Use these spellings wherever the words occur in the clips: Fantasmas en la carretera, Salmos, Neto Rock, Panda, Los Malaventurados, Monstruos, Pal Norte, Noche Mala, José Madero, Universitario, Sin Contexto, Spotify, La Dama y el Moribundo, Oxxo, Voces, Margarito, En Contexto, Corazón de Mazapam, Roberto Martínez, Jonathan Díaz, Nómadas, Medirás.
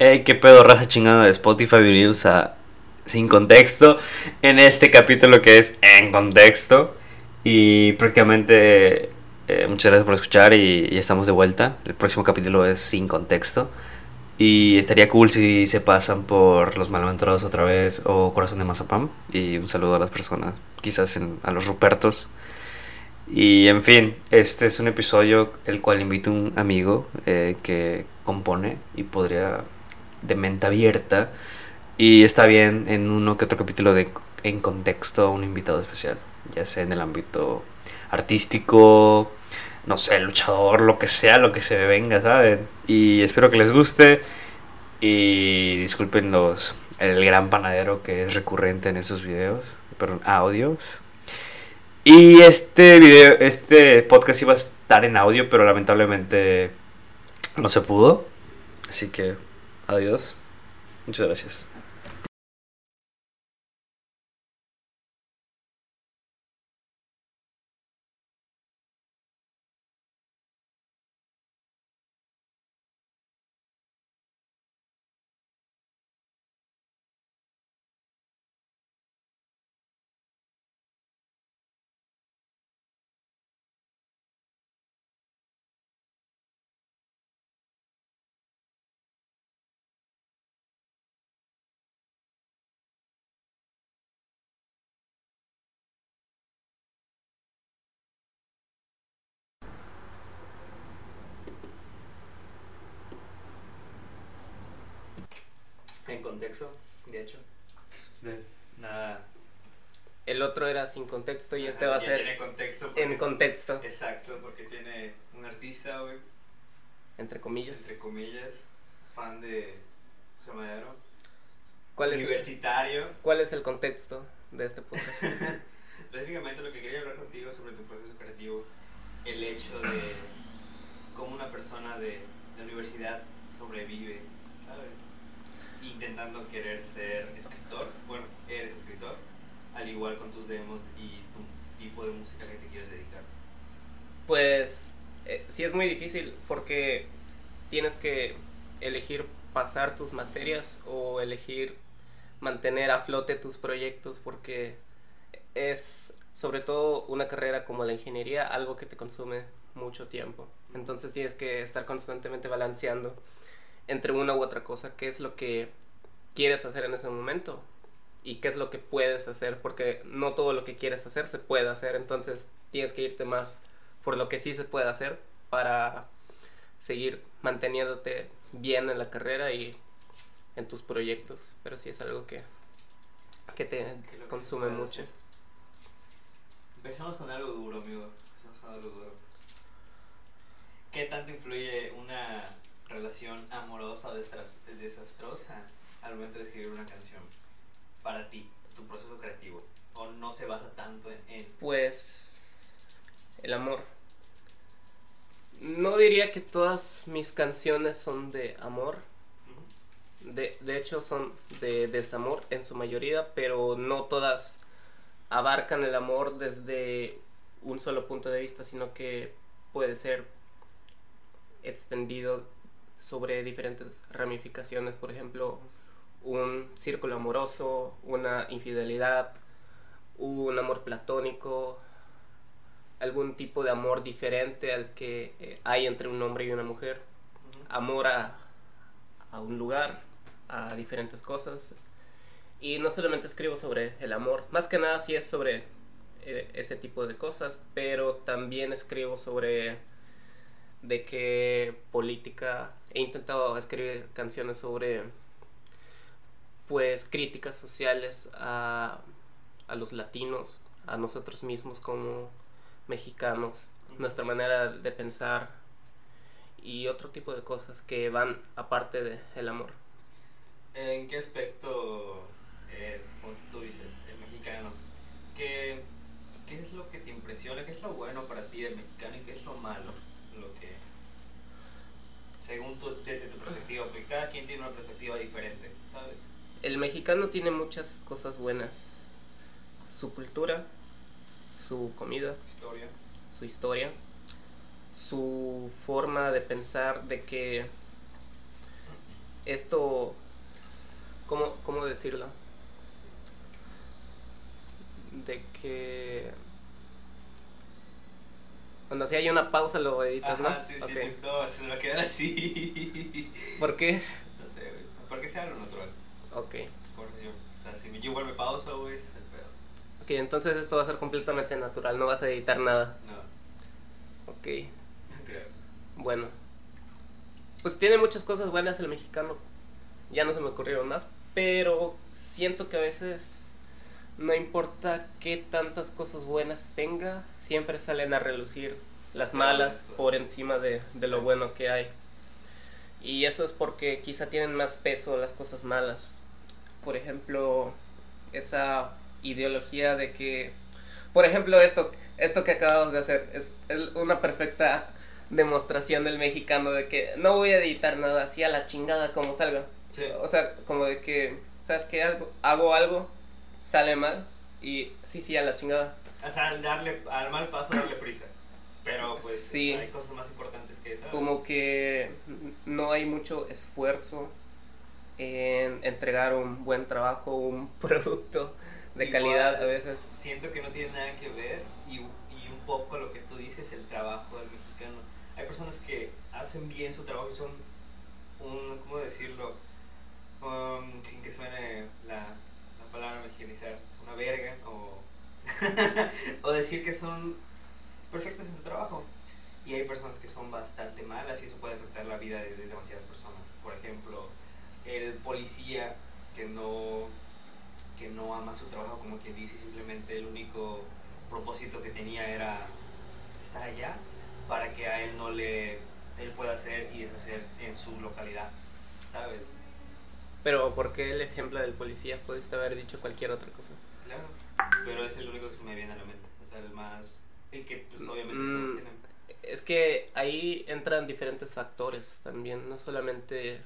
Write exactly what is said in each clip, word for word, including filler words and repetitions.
Hey, qué pedo, raza chingada de Spotify, bienvenidos a Sin Contexto, en este capítulo que es En Contexto. Y prácticamente, eh, muchas gracias por escuchar y, y estamos de vuelta. El próximo capítulo es Sin Contexto. Y estaría cool si se pasan por Los Malaventurados otra vez o Corazón de Mazapam. Y un saludo a las personas, quizás en, a los rupertos. Y en fin, este es un episodio el cual invito a un amigo eh, que compone y podría... de mente abierta, y está bien en uno que otro capítulo de En Contexto a un invitado especial, ya sea en el ámbito artístico, no sé, luchador, lo que sea, lo que se venga, ¿saben? Y espero que les guste y disculpen los el gran panadero que es recurrente en esos videos, perdón, audios. Y este video, este podcast iba a estar en audio, pero lamentablemente no se pudo, así que adiós. Muchas gracias. En contexto, de hecho. De nada. El otro era sin contexto y este ah, va a ser tiene contexto en es, contexto. Exacto, porque tiene un artista, güey. Entre comillas. Entre comillas, fan de José Madero. ¿Cuál es Universitario? El, ¿Cuál es el contexto de este podcast? Básicamente lo que quería hablar contigo sobre tu proceso creativo, el hecho de cómo una persona de la universidad sobrevive, ¿sabes? Intentando querer ser escritor, bueno, eres escritor, al igual con tus demos y tu tipo de música que te quieres dedicar. Pues eh, sí es muy difícil porque tienes que elegir pasar tus materias o elegir mantener a flote tus proyectos, porque es sobre todo una carrera como la ingeniería, algo que te consume mucho tiempo. Entonces tienes que estar constantemente balanceando entre una u otra cosa, qué es lo que quieres hacer en ese momento y qué es lo que puedes hacer, porque no todo lo que quieres hacer se puede hacer, entonces tienes que irte más por lo que sí se puede hacer para seguir manteniéndote bien en la carrera y en tus proyectos, pero sí es algo que, que te que consume que mucho. Hacer. Empezamos con algo duro, amigo, empezamos con algo duro. ¿Qué tanto influye una relación amorosa o desastrosa al momento de escribir una canción para ti, tu proceso creativo, o no se basa tanto en él? Pues el amor, no diría que todas mis canciones son de amor, de, de hecho son de desamor en su mayoría, pero no todas abarcan el amor desde un solo punto de vista, sino que puede ser extendido sobre diferentes ramificaciones, por ejemplo, un círculo amoroso, una infidelidad, un amor platónico, algún tipo de amor diferente al que eh, hay entre un hombre y una mujer, amor a, a un lugar, a diferentes cosas. Y no solamente escribo sobre el amor, más que nada sí es sobre eh, ese tipo de cosas, pero también escribo sobre... de que política, he intentado escribir canciones sobre pues críticas sociales a, a los latinos, a nosotros mismos como mexicanos, nuestra manera de pensar y otro tipo de cosas que van aparte de el amor. ¿En qué aspecto, eh, como tú dices, el mexicano? ¿Qué, ¿Qué es lo que te impresiona? ¿Qué es lo bueno para ti del mexicano y qué es lo malo? Lo que, según tu, desde tu perspectiva, porque cada quien tiene una perspectiva diferente, ¿sabes? El mexicano tiene muchas cosas buenas: su cultura, su comida, historia. su historia, su forma de pensar, de que esto, ¿cómo, cómo decirlo? De que cuando si hay una pausa lo editas, ajá, ¿no? Sí, sí, okay. No, se me va a quedar así. ¿Por qué? No sé, güey. Porque sea algo natural. Ok. Yo, o sea, si yo vuelvo pausa, güey, ese es el pedo. Ok, entonces esto va a ser completamente natural, no vas a editar nada. No. Ok. No creo. Bueno. Pues tiene muchas cosas buenas el mexicano. Ya no se me ocurrieron más, pero siento que a veces... no importa qué tantas cosas buenas tenga, siempre salen a relucir las malas por encima de, de lo bueno que hay. Y eso es porque quizá tienen más peso las cosas malas. Por ejemplo, esa ideología de que... Por ejemplo, esto, esto que acabamos de hacer es, es una perfecta demostración del mexicano de que no voy a editar nada, así a la chingada como salga. Sí. O sea, como de que, ¿sabes qué? Algo, hago algo... sale mal y sí, sí, a la chingada. O sea, al, darle, al mal paso darle prisa. Pero pues sí. O sea, hay cosas más importantes que esa. Como que no hay mucho esfuerzo en entregar un buen trabajo, un producto de igual, calidad a veces. Siento que no tiene nada que ver y, y un poco lo que tú dices, el trabajo del mexicano. Hay personas que hacen bien su trabajo y son, un, ¿cómo decirlo? Um, sin que suene la... palabra mexicanizar, una verga o, o decir que son perfectos en su trabajo, y hay personas que son bastante malas y eso puede afectar la vida de, de demasiadas personas. Por ejemplo, el policía que no que no ama su trabajo, como quien dice, simplemente el único propósito que tenía era estar allá para que a él no le él pueda hacer y deshacer en su localidad, ¿sabes? Pero ¿por qué el ejemplo del policía? Pudiste haber dicho cualquier otra cosa. Claro, pero es el único que se me viene a la mente. O sea, el más... el que pues, obviamente mm, todos tienen. Es que ahí entran diferentes factores también. No solamente...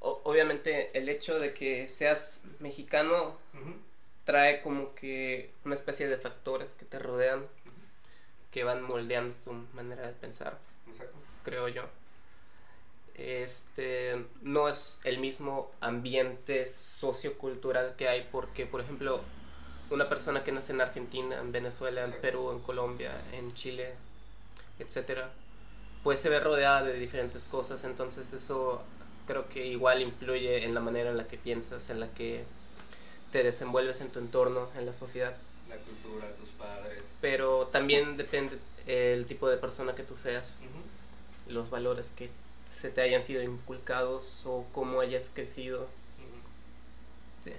O, obviamente el hecho de que seas mexicano uh-huh. trae como que una especie de factores que te rodean, uh-huh. que van moldeando tu manera de pensar. Exacto. Creo yo. Este, no es el mismo ambiente sociocultural que hay, porque por ejemplo una persona que nace en Argentina, en Venezuela, en Perú, en Colombia, en Chile, etcétera, pues se ve rodeada de diferentes cosas. Entonces eso creo que igual influye en la manera en la que piensas, en la que te desenvuelves en tu entorno, en la sociedad, la cultura, tus padres. Pero también depende el tipo de persona que tú seas, uh-huh. los valores que se te hayan sido inculcados o cómo hayas crecido. Uh-huh. Sí.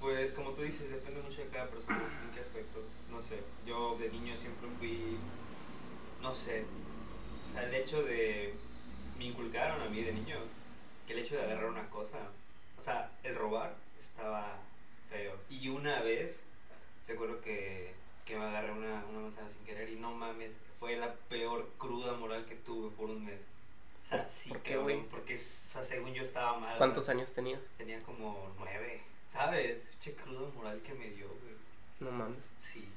Pues como tú dices, depende mucho de cada persona, en qué aspecto. No sé, yo de niño siempre fui, no sé, o sea, el hecho de, me inculcaron a mí de niño, que el hecho de agarrar una cosa, o sea, el robar estaba feo. Y una vez, recuerdo que, que me agarré una, una manzana sin querer y no mames, fue la peor cruda moral que tuve por un mes. O sea, sí, ¿por qué, cabrón? Porque, o sea, según yo estaba mal. ¿Cuántos o sea, años tenías? Tenía como nueve, ¿sabes? Che, crudo moral que me dio, güey. No mames. Sí,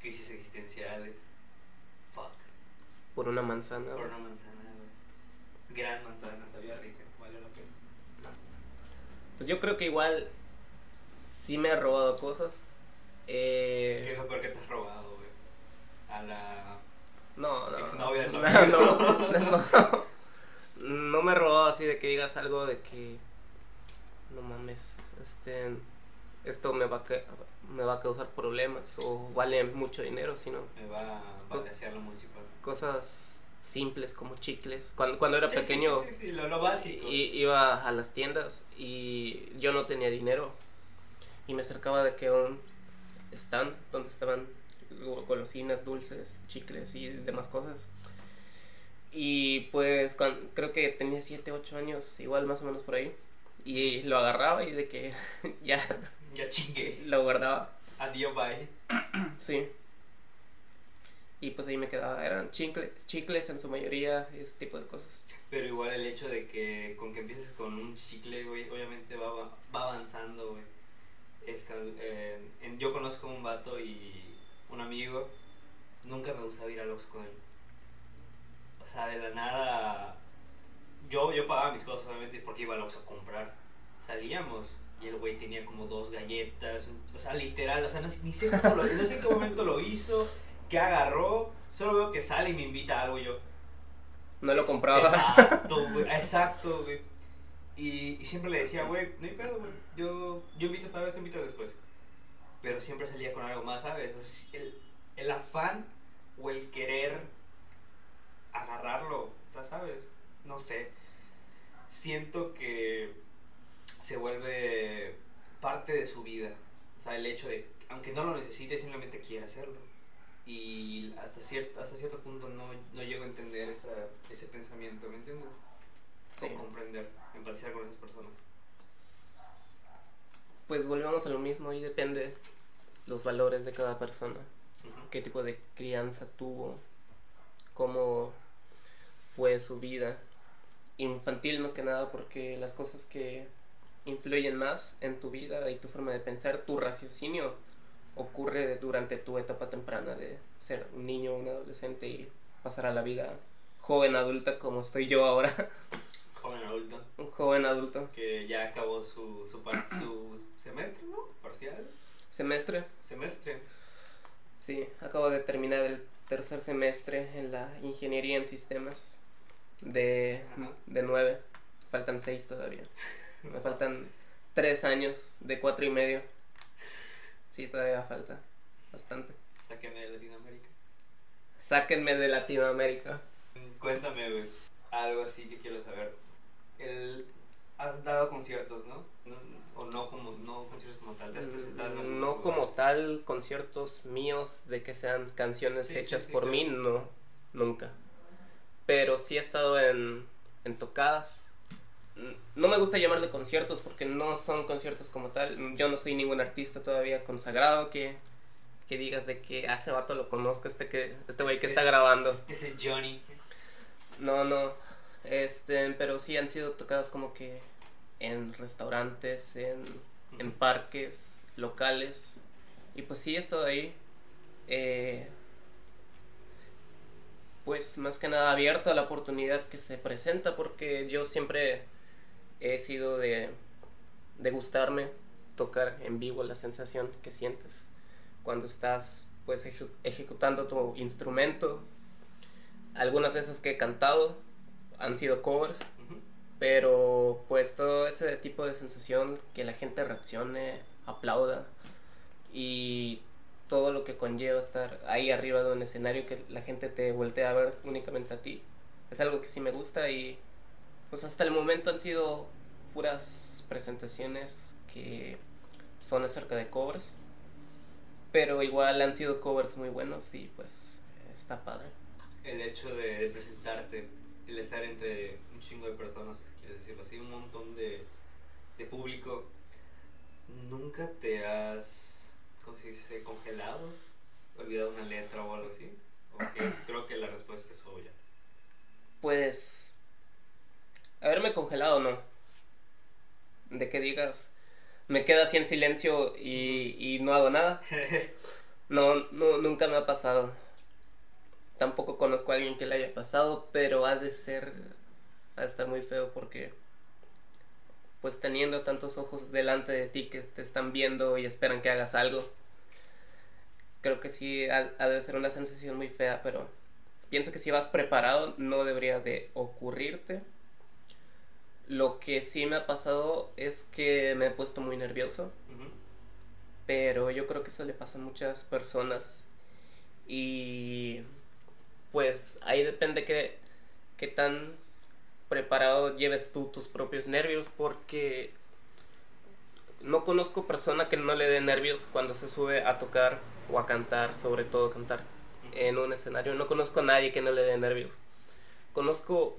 crisis existenciales. Fuck. Por una manzana. Por una manzana, güey. Gran manzana, sabía rica, vale la pena. No. Pues yo creo que igual sí me he robado cosas. Eh... ¿Qué es lo peor que te has robado, güey? A la... No, no, exnovia de novia. No, no, no, no, no me robó así de que digas algo de que no mames, este, esto me va a, me va a causar problemas o vale mucho dinero, sino me va a vaciar lo municipal. Cosas simples como chicles. Cuando, cuando era sí, pequeño, sí, sí, sí, lo, lo básico. I, iba a las tiendas y yo no tenía dinero y me acercaba de que un stand donde estaban golosinas, dulces, chicles y demás cosas. Y pues cuando, creo que tenía siete, ocho años, igual más o menos por ahí. Y lo agarraba y de que ya. Ya chingué. Lo guardaba. Adiós, bye. Sí. Y pues ahí me quedaba. Eran chicles, chicles en su mayoría, ese tipo de cosas. Pero igual el hecho de que con que empieces con un chicle, güey, obviamente va, va avanzando, güey. Es que, eh, en, yo conozco un vato y. Un amigo, nunca me gustaba ir al Oxxo con él. O sea, de la nada yo, yo pagaba mis cosas solamente porque iba a Oxxo a comprar. Salíamos y el güey tenía como dos galletas, o sea, literal, o sea, no, ni sé cómo lo, no sé en qué momento lo hizo, qué agarró, solo veo que sale y me invita a algo y yo... No lo compraba. Exacto, güey, exacto, güey. Y, y siempre le decía, güey, no hay pedo, güey, yo, yo invito esta vez, te invito después. Pero siempre salía con algo más, ¿sabes? El, el afán o el querer agarrarlo, ¿sabes? No sé. Siento que se vuelve parte de su vida. O sea, el hecho de, aunque no lo necesite, simplemente quiere hacerlo. Y hasta cierto, hasta cierto punto no, no llego a entender esa, ese pensamiento, ¿me entiendes? Sí. O comprender, empatizar con esas personas. Pues volvemos a lo mismo y depende los valores de cada persona. Uh-huh. Qué tipo de crianza tuvo, cómo fue su vida infantil, más que nada, porque las cosas que influyen más en tu vida y tu forma de pensar, tu raciocinio, ocurre durante tu etapa temprana de ser un niño, un adolescente y pasar a la vida joven adulta como estoy yo ahora. Joven adulto. Un joven adulto. Que ya acabó su, su, par, su semestre, ¿no? Parcial. Semestre. Semestre. Sí, acabo de terminar el tercer semestre en la ingeniería en sistemas de, de nueve. Faltan seis todavía. Me faltan tres años de cuatro y medio. Sí, todavía falta bastante. Sáquenme de Latinoamérica. Sáquenme de Latinoamérica. Cuéntame, güey, algo así que quiero saber. El, has dado conciertos, ¿no? ¿no? O no como no conciertos como tal, ¿te has presentado? No, no como, como tal conciertos míos de que sean canciones sí, hechas sí, sí, por sí, mí, claro. No, nunca. Pero sí he estado en, en tocadas. No me gusta llamarle conciertos porque no son conciertos como tal. Yo no soy ningún artista todavía consagrado que, que digas de que hace vato lo conozco, este que este güey que está grabando. Es el Johnny. No, no. Este, pero sí han sido tocadas como que en restaurantes, en, en parques locales. Y pues sí, esto de ahí, eh, pues más que nada abierto a la oportunidad que se presenta, porque yo siempre he sido de, de gustarme tocar en vivo, la sensación que sientes cuando estás pues eje- ejecutando tu instrumento. Algunas veces que he cantado han sido covers, uh-huh. Pero pues todo ese tipo de sensación, que la gente reaccione, aplauda y todo lo que conlleva estar ahí arriba de un escenario, que la gente te voltea a ver únicamente a ti, es algo que sí me gusta. Y pues hasta el momento han sido puras presentaciones que son acerca de covers, pero igual han sido covers muy buenos y pues está padre. El hecho de presentarte, el estar entre un chingo de personas, quieres decirlo así, un montón de, de público, ¿nunca te has, como si se congelado, olvidado una letra o algo así? Porque creo que la respuesta es obvia. Pues, haberme congelado, ¿no? De que digas, me quedo así en silencio y, y no hago nada. No, no, nunca me ha pasado. Tampoco conozco a alguien que le haya pasado, pero ha de ser, ha de estar muy feo, porque pues teniendo tantos ojos delante de ti que te están viendo y esperan que hagas algo, creo que sí ha, ha de ser una sensación muy fea, pero pienso que si vas preparado no debería de ocurrirte. Lo que sí me ha pasado es que me he puesto muy nervioso, uh-huh. Pero yo creo que eso le pasa a muchas personas y... pues ahí depende qué, qué tan preparado lleves tú tus propios nervios, porque no conozco persona que no le dé nervios cuando se sube a tocar o a cantar, sobre todo cantar en un escenario. No conozco a nadie que no le dé nervios. Conozco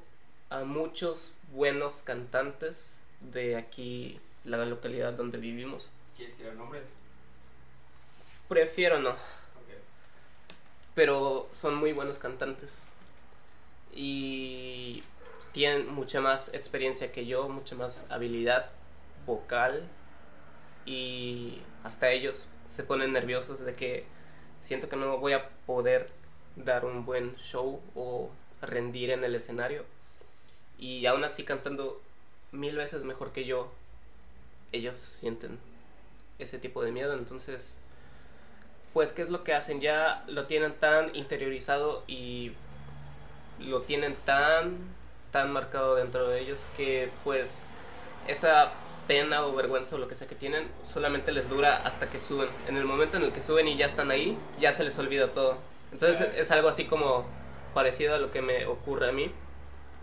a muchos buenos cantantes de aquí, la localidad donde vivimos. ¿Quieres tirar nombres? Prefiero no. Pero son muy buenos cantantes y tienen mucha más experiencia que yo, mucha más habilidad vocal, y hasta ellos se ponen nerviosos de que siento que no voy a poder dar un buen show o rendir en el escenario, y aún así cantando mil veces mejor que yo, ellos sienten ese tipo de miedo. Entonces, pues, ¿qué es lo que hacen? Ya lo tienen tan interiorizado y lo tienen tan, tan marcado dentro de ellos que, pues, esa pena o vergüenza o lo que sea que tienen solamente les dura hasta que suben. En el momento en el que suben y ya están ahí, ya se les olvida todo. Entonces es algo así como parecido a lo que me ocurre a mí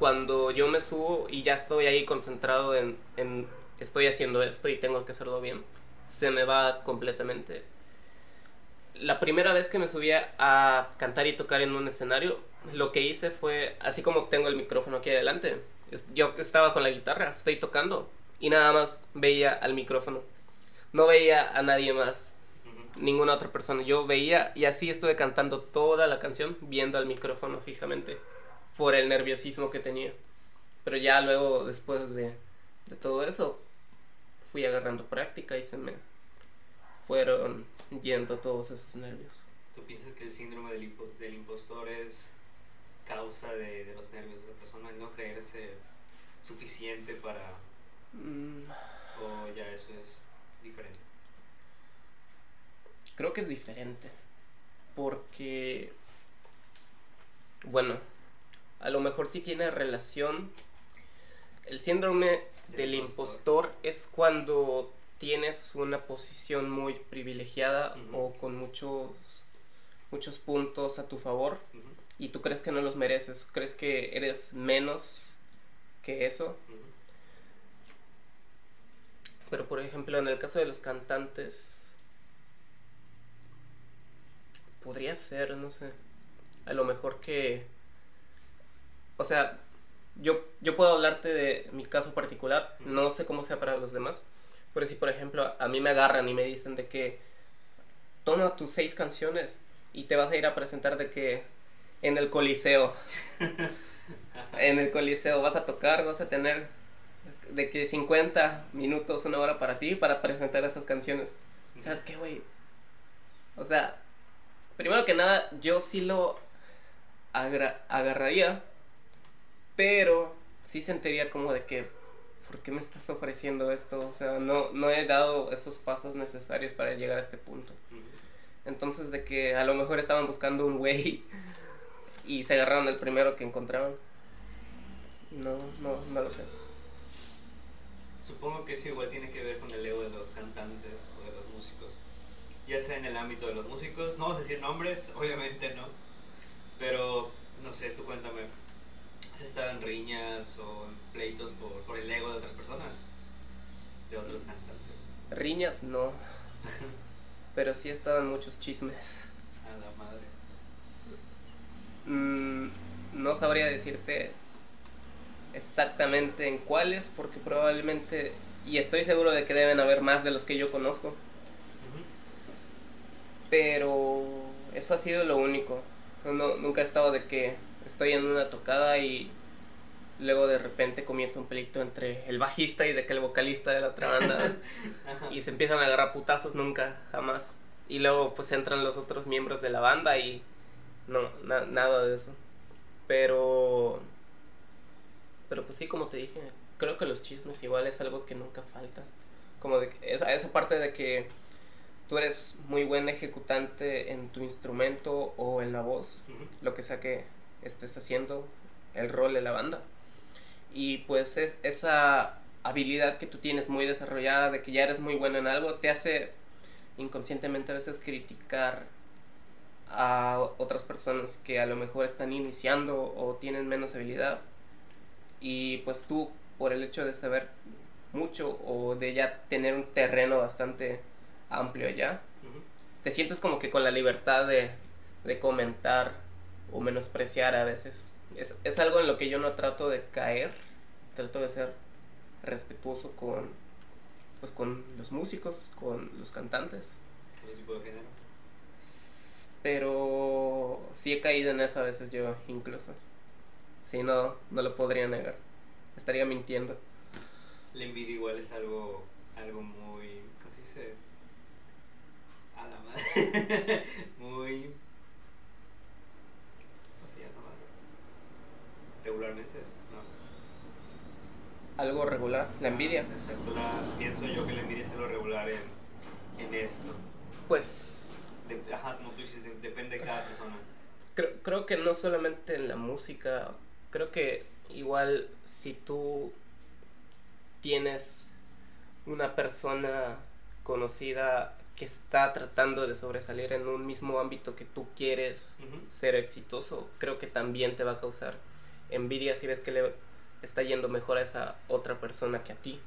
cuando yo me subo y ya estoy ahí concentrado en, en estoy haciendo esto y tengo que hacerlo bien. Se me va completamente. La primera vez que me subía a cantar y tocar en un escenario, lo que hice fue, así como tengo el micrófono aquí adelante, yo estaba con la guitarra, estoy tocando y nada más veía al micrófono. No veía a nadie más, ninguna otra persona. Yo veía y así estuve cantando toda la canción, viendo al micrófono fijamente, por el nerviosismo que tenía. Pero ya luego, después de, de todo eso, fui agarrando práctica y se me fueron yendo todos esos nervios. ¿Tú piensas que el síndrome del, impo del impostor es causa de, de los nervios de la persona, el no creerse suficiente para...? Mm. ¿O ya eso es diferente? Creo que es diferente, porque, bueno, a lo mejor sí tiene relación. El síndrome del impostor es cuando tienes una posición muy privilegiada, uh-huh, o con muchos, muchos puntos a tu favor, uh-huh, y tú crees que no los mereces, crees que eres menos que eso. Uh-huh. Pero, por ejemplo, en el caso de los cantantes... podría ser, no sé, a lo mejor que, o sea, yo, yo puedo hablarte de mi caso particular, no sé cómo sea para los demás, pero si por ejemplo a mí me agarran y me dicen de que toma tus seis canciones y te vas a ir a presentar de que en el Coliseo, en el Coliseo vas a tocar, vas a tener de que cincuenta minutos, una hora para ti, para presentar esas canciones, ¿sabes qué, güey? O sea... primero que nada, yo sí lo agarraría, pero sí sentiría como de que, ¿por qué me estás ofreciendo esto? O sea, no, no he dado esos pasos necesarios para llegar a este punto. Entonces, de que a lo mejor estaban buscando un güey y se agarraron el primero que encontraron. No, no, no lo sé. Supongo que eso igual tiene que ver con el ego de los cantantes o de los músicos. Ya sea en el ámbito de los músicos, no vamos a decir nombres, obviamente no, pero no sé, tú cuéntame, ¿has estado en riñas o en pleitos por, por el ego de otras personas? De otros cantantes. Riñas no, pero sí estaban muchos chismes. A la madre. Mm, no sabría decirte exactamente en cuáles, porque probablemente, y estoy seguro de que deben haber más de los que yo conozco. Pero eso ha sido lo único. No, nunca he estado de que estoy en una tocada y luego de repente comienza un pleito entre el bajista y de que el vocalista de la otra banda y se empiezan a agarrar putazos, nunca, jamás. Y luego pues entran los otros miembros de la banda y no, na nada de eso. Pero pero pues sí, como te dije, creo que los chismes igual es algo que nunca falta. Como de esa, esa parte de que tú eres muy buen ejecutante en tu instrumento o en la voz, uh-huh, lo que sea que estés haciendo, el rol de la banda. Y pues es esa habilidad que tú tienes muy desarrollada, de que ya eres muy bueno en algo, te hace inconscientemente a veces criticar a otras personas que a lo mejor están iniciando o tienen menos habilidad. Y pues tú, por el hecho de saber mucho o de ya tener un terreno bastante... amplio ya, uh-huh, te sientes como que con la libertad de, de comentar o menospreciar a veces. Es, es algo en lo que yo no trato de caer, trato de ser respetuoso con, pues, con los músicos, con los cantantes. ¿Qué tipo de género? Pero sí he caído en eso a veces yo incluso. Si no, no lo podría negar, estaría mintiendo. La envidia igual es algo, algo muy, ¿cómo se dice? A la madre. Muy... o sea, no, regularmente, no. algo regular, la envidia. Exacto, la, pienso yo que la envidia es algo regular en, en esto. Pues... De, ajá, como tú dices, de, depende de cada persona. Creo, creo que no solamente en la música, creo que igual si tú tienes una persona conocida que está tratando de sobresalir en un mismo ámbito que tú quieres uh-huh. ser exitoso, creo que también te va a causar envidia si ves que le está yendo mejor a esa otra persona que a ti,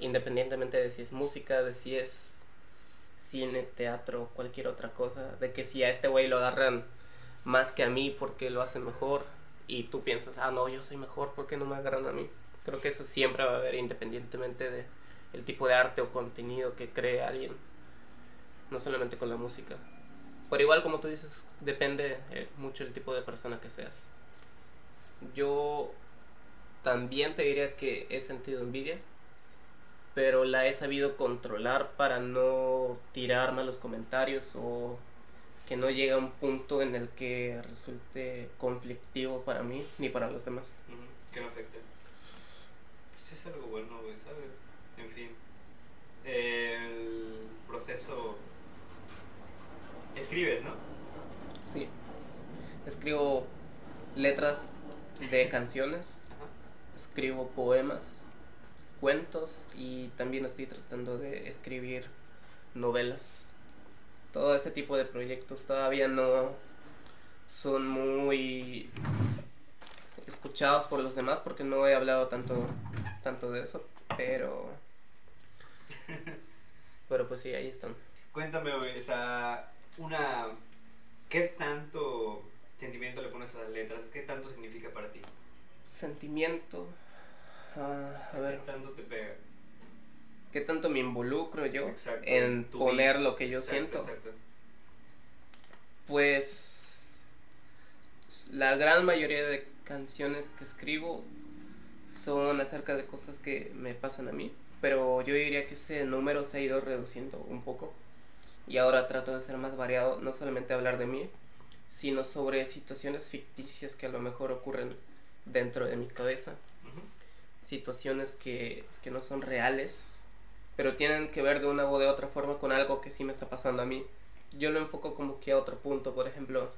independientemente de si es música, de si es cine, teatro, cualquier otra cosa, de que si a este güey lo agarran más que a mí porque lo hacen mejor y tú piensas, ah no, yo soy mejor, ¿por qué no me agarran a mí? Creo que eso siempre va a haber, independientemente de el tipo de arte o contenido que cree alguien, no solamente con la música. Pero igual, como tú dices, depende eh, mucho el tipo de persona que seas. Yo también te diría que he sentido envidia, pero la he sabido controlar para no tirarme a los comentarios o que no llegue a un punto en el que resulte conflictivo para mí ni para los demás. Que no afecte. Pues es algo bueno, güey, ¿sabes? En fin, el proceso... Escribes, ¿no? Sí. Escribo letras de canciones, escribo poemas, cuentos y también estoy tratando de escribir novelas. Todo ese tipo de proyectos todavía no son muy escuchados por los demás porque no he hablado tanto, tanto de eso, pero... pero pues sí, ahí están. Cuéntame, o sea, una... ¿qué tanto sentimiento le pones a las letras? ¿Qué tanto significa para ti? Sentimiento... Uh, a ver. ¿Qué tanto te pega? ¿Qué tanto me involucro yo exacto, en poner vida, lo que yo exacto, siento? Exacto. Pues la gran mayoría de canciones que escribo son acerca de cosas que me pasan a mí, pero yo diría que ese número se ha ido reduciendo un poco y ahora trato de ser más variado, no solamente hablar de mí, sino sobre situaciones ficticias que a lo mejor ocurren dentro de mi cabeza, uh-huh. situaciones que, que no son reales, pero tienen que ver de una o de otra forma con algo que sí me está pasando a mí. Yo lo enfoco como que a otro punto, por ejemplo,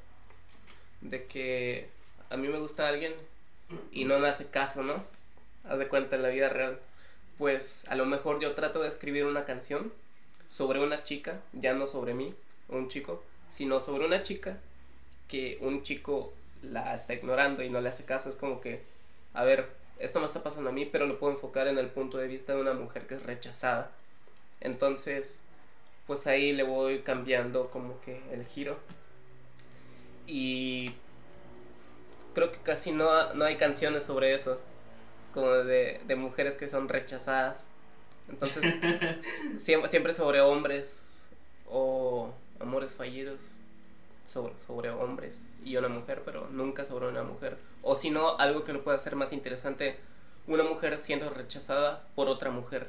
de que a mí me gusta alguien y no me hace caso, ¿no? Haz de cuenta, en la vida real. Pues a lo mejor yo trato de escribir una canción sobre una chica, ya no sobre mí o un chico, sino sobre una chica que un chico la está ignorando y no le hace caso. Es como que, a ver, esto me está pasando a mí, pero lo puedo enfocar en el punto de vista de una mujer que es rechazada. Entonces, pues ahí le voy cambiando como que el giro. Y creo que casi no, no hay canciones sobre eso, como de, de mujeres que son rechazadas. Entonces, siempre, siempre sobre hombres o amores fallidos. Sobre, sobre hombres y una mujer, pero nunca sobre una mujer, o si no, algo que lo pueda hacer más interesante, una mujer siendo rechazada por otra mujer.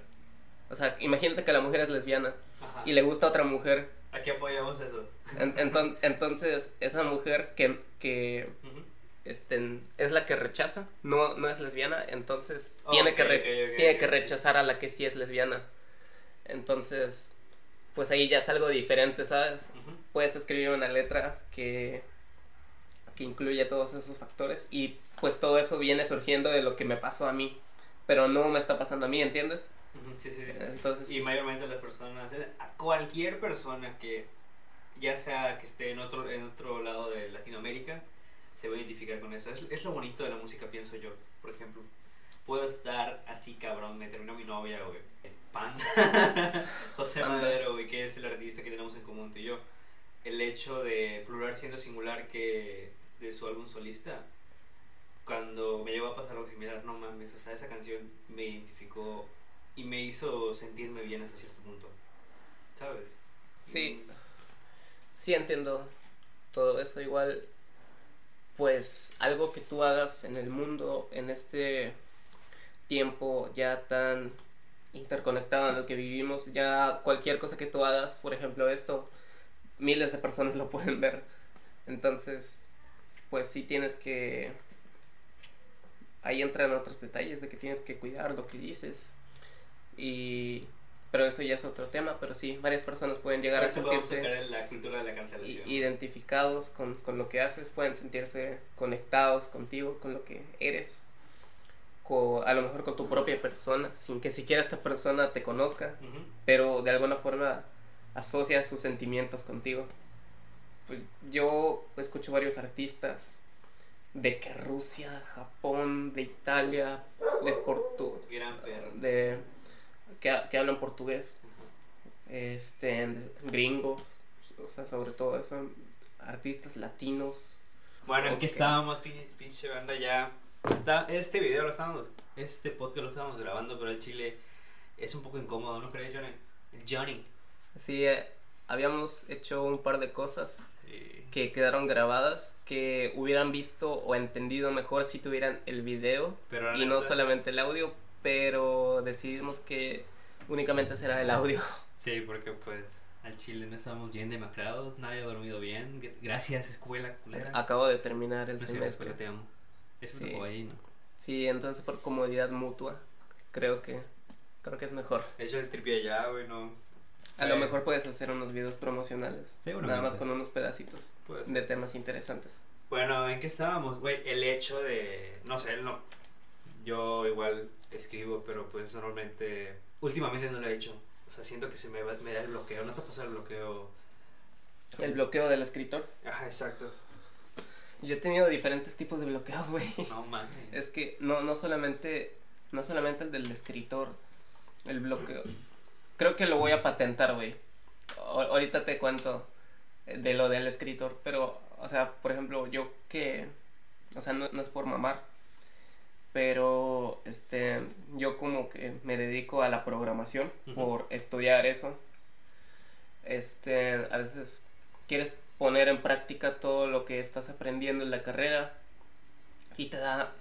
O sea, imagínate que la mujer es lesbiana Ajá. y le gusta a otra mujer. ¿A qué apoyamos eso? En, enton, entonces esa mujer que, que uh-huh. este, es la que rechaza, no, no es lesbiana, entonces oh, tiene, okay, que re- okay, okay, tiene okay, que rechazar sí. a la que sí es lesbiana. Entonces pues ahí ya es algo diferente, ¿sabes? Uh-huh. Puedes escribir una letra que, que incluya todos esos factores y pues todo eso viene surgiendo de lo que me pasó a mí, pero no me está pasando a mí, ¿entiendes? Uh-huh. Sí, sí, sí. Entonces, y mayormente las personas, a cualquier persona que ya sea que esté en otro, en otro lado de Latinoamérica se va a identificar con eso. Es, es lo bonito de la música, pienso yo. Por ejemplo, puedo estar así, cabrón, me terminó mi novia, güey. Panda, José Madero, güey, que es el artista que tenemos en común tú y yo. El hecho de plural siendo singular, que de su álbum solista, cuando me llegó a pasar algo similar, no mames, o sea, esa canción me identificó y me hizo sentirme bien hasta cierto punto, ¿sabes? Y sí, sí entiendo todo eso. Igual, pues algo que tú hagas en el mundo, en este tiempo ya tan interconectado en lo que vivimos, ya cualquier cosa que tú hagas, por ejemplo esto, miles de personas lo pueden ver. Entonces, pues sí tienes que ahí entran otros detalles de que tienes que cuidar lo que dices. Y... pero eso ya es otro tema, pero sí, varias personas pueden llegar a sentirse a la cultura de la cancelación. Identificados con, con lo que haces, pueden sentirse conectados contigo, con lo que eres, con, a lo mejor con tu propia persona, sin que siquiera esta persona te conozca, uh-huh. pero de alguna forma asocia sus sentimientos contigo. Pues yo escucho varios artistas de que Rusia, Japón, de Italia, de Porto, de... Que, que hablan portugués, este, gringos, o sea, sobre todo eso, artistas latinos. Bueno, aquí okay. estábamos, pinche banda ya. Está, este video lo estábamos, este podcast lo estábamos grabando, pero el chile es un poco incómodo, ¿no crees, Johnny? Johnny. Sí, eh, habíamos hecho un par de cosas sí. que quedaron grabadas, que hubieran visto o entendido mejor si tuvieran el video pero y no solamente el audio. Pero decidimos que únicamente será el audio. Sí, porque pues al chile no estamos bien demacrados, nadie ha dormido bien. Gracias, escuela culera. Acabo de terminar el no semestre. Pero te amo. Es sí. ahí, ¿no? Sí, entonces por comodidad mutua, creo que creo que es mejor. Hecho el tripi allá, güey, no. A eh. lo mejor puedes hacer unos videos promocionales. Seguramente. Nada más con unos pedacitos pues. De temas interesantes. Bueno, ¿en qué estábamos, güey? El hecho de. No sé, no. Yo igual escribo, pero pues normalmente, últimamente no lo he hecho. O sea, siento que se me, va, me da el bloqueo. ¿No te pasa el bloqueo? ¿El bloqueo del escritor? Ajá, exacto. Yo he tenido diferentes tipos de bloqueos, güey. No mames. Es que no, no solamente, no solamente el del escritor, el bloqueo. Creo que lo voy a patentar, güey. Ahorita te cuento de lo del escritor, pero, o sea, por ejemplo, yo que, o sea, no, no es por mamar. Pero este yo como que me dedico a la programación uh-huh. por estudiar eso. Este a veces quieres poner en práctica todo lo que estás aprendiendo en la carrera y te da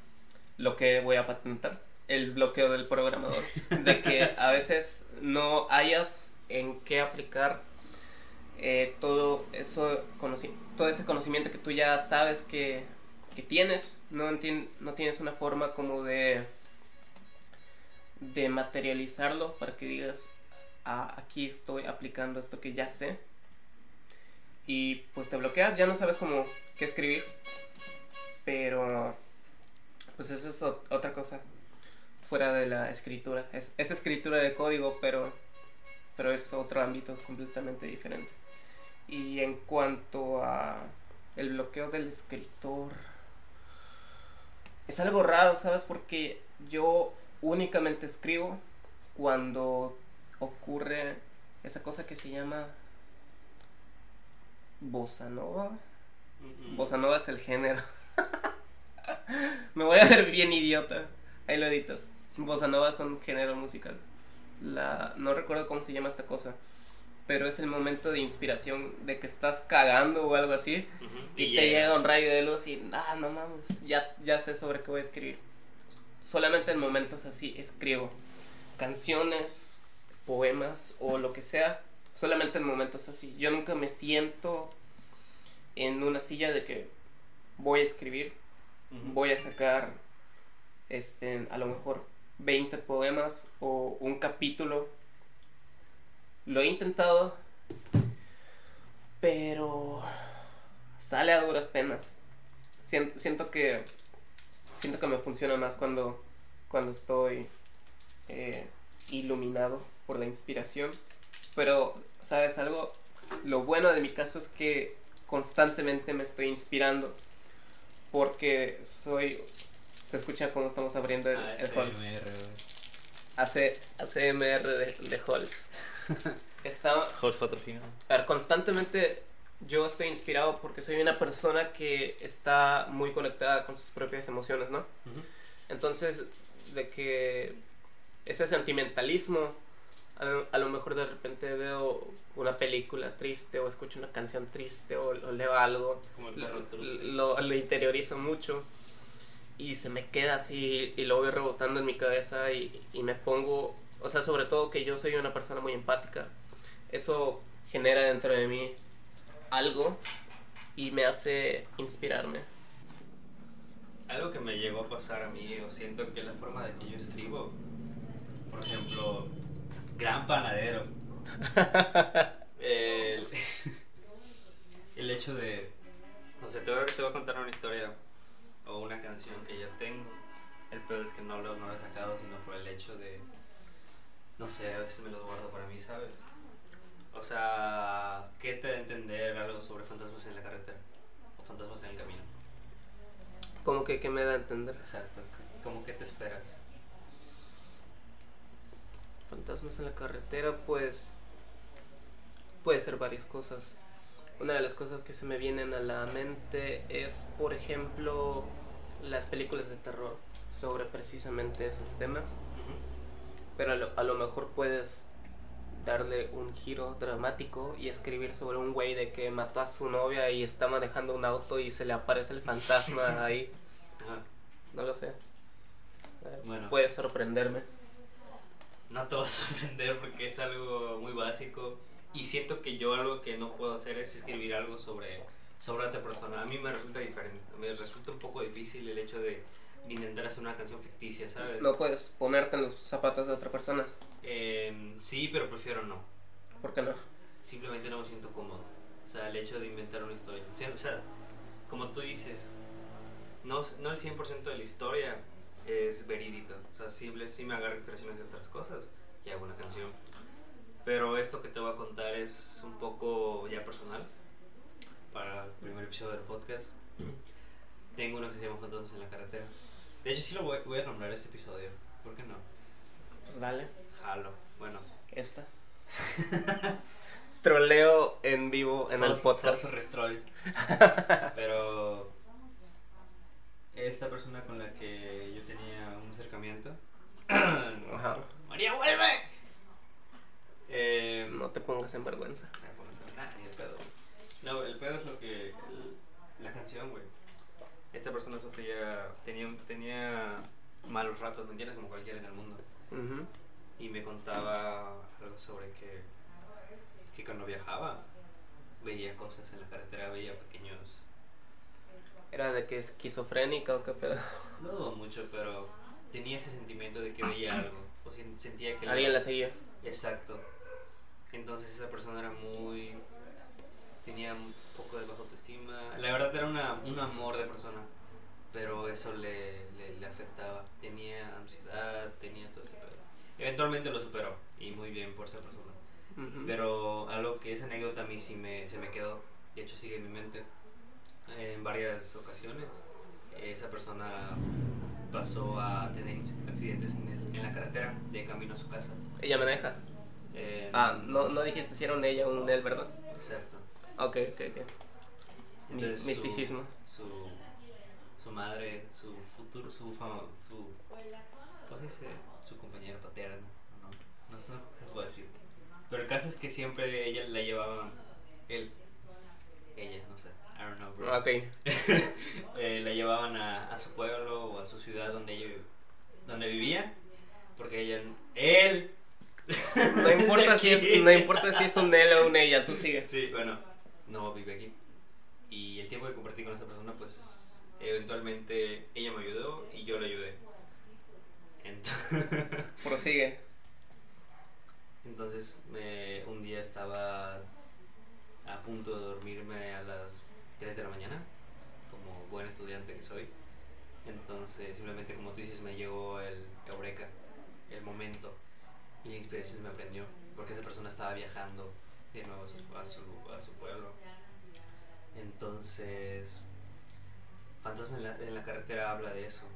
lo que voy a patentar, el bloqueo del programador, de que a veces no hayas en qué aplicar eh, todo eso conoci- todo ese conocimiento que tú ya sabes que que tienes, no, enti- no tienes una forma como de de materializarlo para que digas, ah, aquí estoy aplicando esto que ya sé, y pues te bloqueas, ya no sabes cómo qué escribir, pero pues eso es o- otra cosa fuera de la escritura, es, es escritura de código, pero, pero es otro ámbito completamente diferente. Y en cuanto a el bloqueo del escritor, es algo raro, ¿sabes? Porque yo únicamente escribo cuando ocurre esa cosa que se llama bossa nova. Mm-mm. Bossa nova es el género. Me voy a ver bien idiota. Ahí lo editas. Bossa nova es un género musical. La... No recuerdo cómo se llama esta cosa. Pero es el momento de inspiración de que estás cagando o algo así uh-huh. y, y te llega. llega un rayo de luz y ah, no mames, ya, ya sé sobre qué voy a escribir. Solamente en momentos así escribo canciones, poemas o lo que sea, solamente en momentos así. Yo nunca me siento en una silla de que voy a escribir, uh-huh. voy a sacar este, a lo mejor veinte poemas o un capítulo. Lo he intentado, pero sale a duras penas. Siento, siento que siento que me funciona más cuando, cuando estoy eh, iluminado por la inspiración. Pero, ¿sabes algo? Lo bueno de mi caso es que constantemente me estoy inspirando porque soy... Se escucha cómo estamos abriendo el, el Halls. A C M R de, de Halls. Está, a ver, constantemente yo estoy inspirado porque soy una persona que está muy conectada con sus propias emociones, ¿no? Uh-huh. Entonces, de que ese sentimentalismo, a, a lo mejor de repente veo una película triste o escucho una canción triste o, o leo algo, lo, lo, lo interiorizo mucho y se me queda así y lo voy rebotando en mi cabeza y, y me pongo... O sea, sobre todo que yo soy una persona muy empática. Eso genera dentro de mí algo y me hace inspirarme. algo que me llegó a pasar a mí, o siento que la forma de que yo escribo, por ejemplo, gran panadero, el, el hecho de, no sé, te voy, te voy a contar una historia o una canción que ya tengo. El peor es que no lo, no lo he sacado, sino por el hecho de, no sé, a veces me los guardo para mí, ¿sabes? O sea, ¿qué te da a entender algo sobre fantasmas en la carretera? O fantasmas en el camino. ¿Cómo que qué me da a entender? Exacto, ¿cómo que te esperas? Fantasmas en la carretera, pues, puede ser varias cosas. Una de las cosas que se me vienen a la mente es, por ejemplo, las películas de terror sobre precisamente esos temas. Uh-huh. Pero a lo, a lo mejor puedes darle un giro dramático y escribir sobre un güey de que mató a su novia y está manejando un auto y se le aparece el fantasma ahí. Ah. No lo sé. Bueno. Puede sorprenderme. No te va a sorprender porque es algo muy básico. Y siento que yo algo que no puedo hacer es escribir algo sobre, sobre otra persona. A mí me resulta diferente. Me resulta un poco difícil el hecho de intentar hacer una canción ficticia, ¿sabes? ¿No puedes ponerte en los zapatos de otra persona? Eh, sí, pero prefiero no. ¿Por qué no? Simplemente no me siento cómodo. O sea, el hecho de inventar una historia. O sea, como tú dices, no, no el cien por ciento de la historia es verídica. O sea, sí, sí me agarro inspiraciones de otras cosas y hago una canción. Pero esto que te voy a contar es un poco ya personal. Para el primer episodio del podcast, tengo uno que se llama Fantasmas en la carretera. De hecho, sí lo voy, voy a nombrar este episodio. ¿Por qué no? Pues dale. Jalo. Bueno. Esta. Troleo en vivo en sos, el podcast. Sos retrol. Pero esta persona con la que yo tenía un acercamiento. Ajá. ¡María, vuelve! Eh, no te pongas en vergüenza. No te pongas en nada, ni el pedo. No, el pedo es lo que... El, la canción, güey. Esta persona sufría, tenía, tenía malos ratos, ¿me entiendes? Como cualquiera en el mundo. Uh-huh. Y me contaba algo sobre que, que cuando viajaba veía cosas en la carretera, veía pequeños... ¿Era de que esquizofrénica o qué pedo? No dudo mucho, pero tenía ese sentimiento de que veía algo. O sentía que... Alguien la, la seguía. Exacto. Entonces esa persona era muy... tenía un poco de baja autoestima. La verdad era una, un amor de persona, pero eso le, le, le afectaba. Tenía ansiedad, tenía todo ese pedo. Eventualmente lo superó, y muy bien por esa persona. Uh-huh. Pero algo que esa anécdota a mí sí me, se me quedó, de hecho sigue en mi mente. En varias ocasiones esa persona pasó a tener accidentes en, el, en la carretera de camino a su casa. ¿Ella maneja? Eh, ah, no, no dijiste si era un ella o un él, ¿verdad? Exacto. Ok, ok, ok. Entonces, misticismo. Su, su, su madre, su futuro, su fama, su... ¿Cómo dice? Su compañera paterna. No, no, no se puede decir. Pero el caso es que siempre ella la llevaba... Él. Ella, no sé. I don't know, bro. Ok. eh, la llevaban a, a su pueblo o a su ciudad donde ella donde vivía. Porque ella... ¡Él! No importa, si es, no importa si es un él o un ella, tú sigue. Sí, bueno. No vive aquí. Y el tiempo que compartí con esa persona, pues eventualmente ella me ayudó y yo la ayudé. Entonces, prosigue. Entonces me, un día estaba a punto de dormirme a las tres de la mañana, como buen estudiante que soy. Entonces simplemente, como tú dices, me llegó el eureka, el momento, y la inspiración me prendió, porque esa persona estaba viajando de nuevo a su, a su, a su pueblo. Entonces Fantasma en la, en la carretera habla de eso.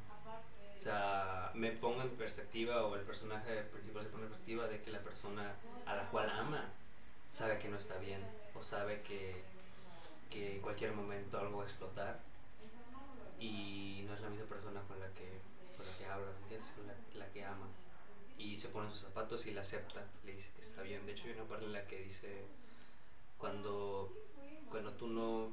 O sea, me pongo en perspectiva, o el personaje principal se pone en perspectiva de que la persona a la cual ama sabe que no está bien, o sabe que, que en cualquier momento algo va a explotar, y no es la misma persona con la que, con la que habla, ¿entiendes? Con la, la que ama. Y se pone sus zapatos y la acepta, le dice que está bien. De hecho hay una parte en la que dice, cuando, cuando tú no,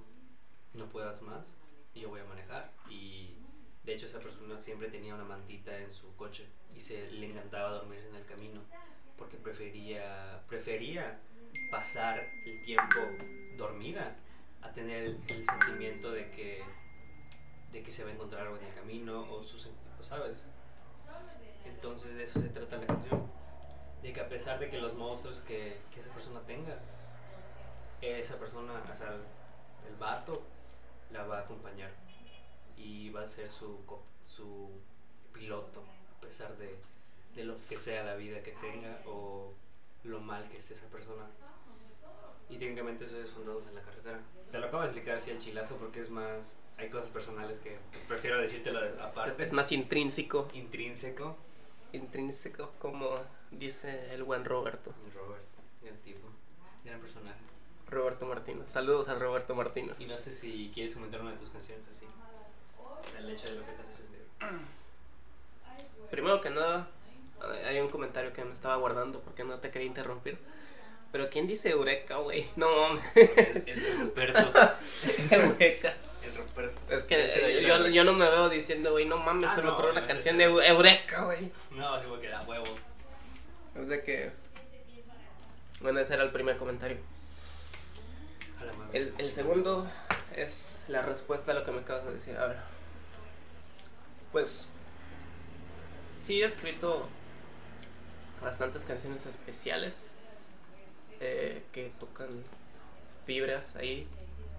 no puedas más, yo voy a manejar. Y de hecho esa persona siempre tenía una mantita en su coche, y se le encantaba dormirse en el camino, porque prefería, prefería pasar el tiempo dormida a tener el, el sentimiento de que, de que se va a encontrar algo en el camino o sus encuentros, ¿sabes? Entonces de eso se trata la canción, de que a pesar de que los monstruos que, que esa persona tenga, esa persona, o sea, el, el vato, la va a acompañar y va a ser su, su piloto, a pesar de, de lo que sea la vida que tenga o lo mal que esté esa persona. Y técnicamente eso es Fundados en la Carretera. Te lo acabo de explicar así al chilazo porque es más, hay cosas personales que prefiero decírtelo aparte. Es más intrínseco. Intrínseco. Intrínseco, como dice el buen Roberto. Roberto, gran tipo, gran personaje. Roberto Martínez. Saludos a Roberto Martínez. Y no sé si quieres comentar una de tus canciones así, el hecho de lo que te hace sentir. Primero que nada, hay un comentario que me estaba guardando porque no te quería interrumpir. Pero ¿quién dice Eureka, güey? No mames. El, el Ruperto. Eureka. El Ruperto. Es que eh, yo, yo no me veo diciendo, güey, no mames, ah, se me no, ocurrió una canción de Eureka, güey. No, se me queda huevo. Es de que. Bueno, ese era el primer comentario. A la madre. El, el segundo es la respuesta a lo que me acabas de decir. A ver. Pues. Sí, he escrito bastantes canciones especiales. Eh, que tocan fibras ahí,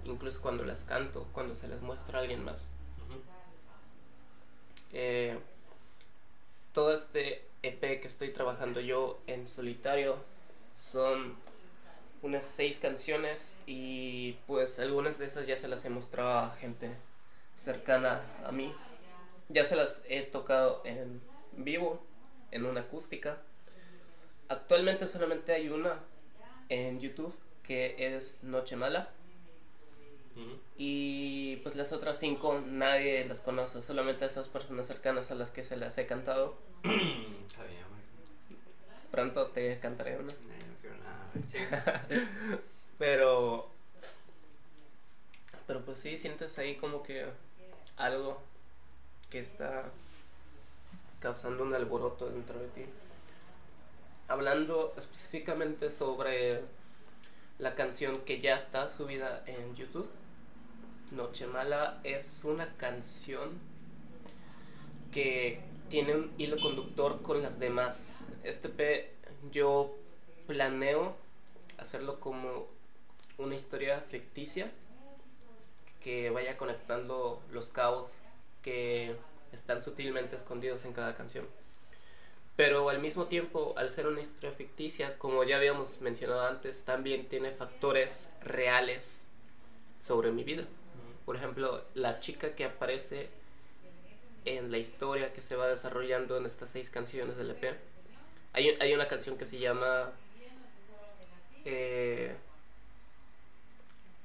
incluso cuando las canto, cuando se las muestro a alguien más. Uh-huh. eh, todo este E P que estoy trabajando yo en solitario son unas seis canciones y pues algunas de esas ya se las he mostrado a gente cercana a mí, ya se las he tocado en vivo, en una acústica. Actualmente solamente hay una en YouTube, que es Noche Mala. Uh-huh. Y pues las otras cinco nadie las conoce, solamente esas personas cercanas a las que se las he cantado. Pronto te cantaré una. No, no quiero nada. Pero Pero pues sí, sientes ahí como que algo que está causando un alboroto dentro de ti. Hablando específicamente sobre la canción que ya está subida en YouTube, Noche Mala es una canción que tiene un hilo conductor con las demás. Este P yo planeo hacerlo como una historia ficticia que vaya conectando los cabos que están sutilmente escondidos en cada canción. Pero al mismo tiempo, al ser una historia ficticia, como ya habíamos mencionado antes, también tiene factores reales sobre mi vida. Por ejemplo, la chica que aparece en la historia que se va desarrollando en estas seis canciones del E P. Hay, hay una canción que se llama... Eh,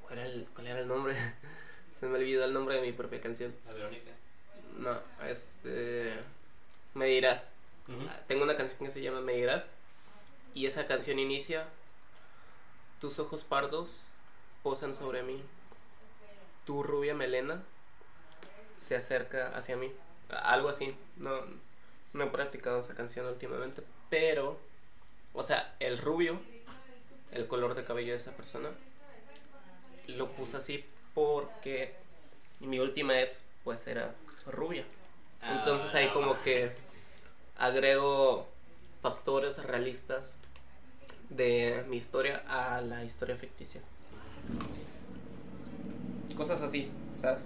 ¿cuál, era el, ¿Cuál era el nombre? Se me olvidó el nombre de mi propia canción. ¿La Verónica? No, este... Medirás. Uh-huh. Tengo una canción que se llama Medirás y esa canción inicia: tus ojos pardos posan sobre mí, tu rubia melena se acerca hacia mí. Algo así. No, no he practicado esa canción últimamente, pero, o sea, el rubio, el color de cabello de esa persona, lo puse así porque mi última ex pues era rubia. Entonces ahí como que agrego factores realistas de mi historia a la historia ficticia. Cosas así, ¿sabes?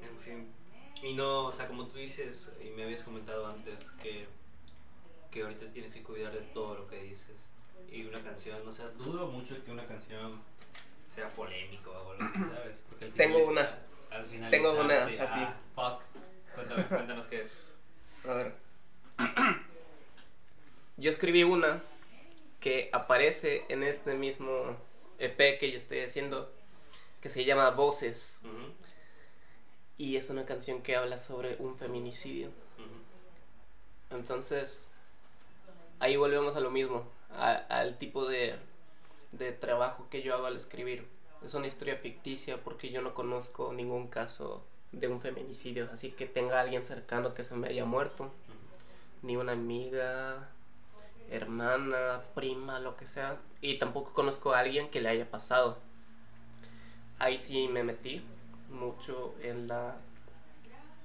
En fin. Y no, o sea, como tú dices, y me habías comentado antes, que, que ahorita tienes que cuidar de todo lo que dices. Y una canción, o sea, dudo mucho que una canción sea polémico o algo así, ¿sabes? Porque al tengo una. Al final tengo una te, así. Ah, fuck. Cuéntame, cuéntanos qué es. A ver. Yo escribí una que aparece en este mismo E P que yo estoy haciendo, que se llama Voces. Uh-huh. Y es una canción que habla sobre un feminicidio. Uh-huh. Entonces, ahí volvemos a lo mismo, a, al tipo de... de trabajo que yo hago al escribir. Es una historia ficticia porque yo no conozco ningún caso de un feminicidio, así que tenga a alguien cercano que se me haya muerto, ni una amiga, hermana, prima, lo que sea, y tampoco conozco a alguien que le haya pasado. Ahí sí me metí mucho en la...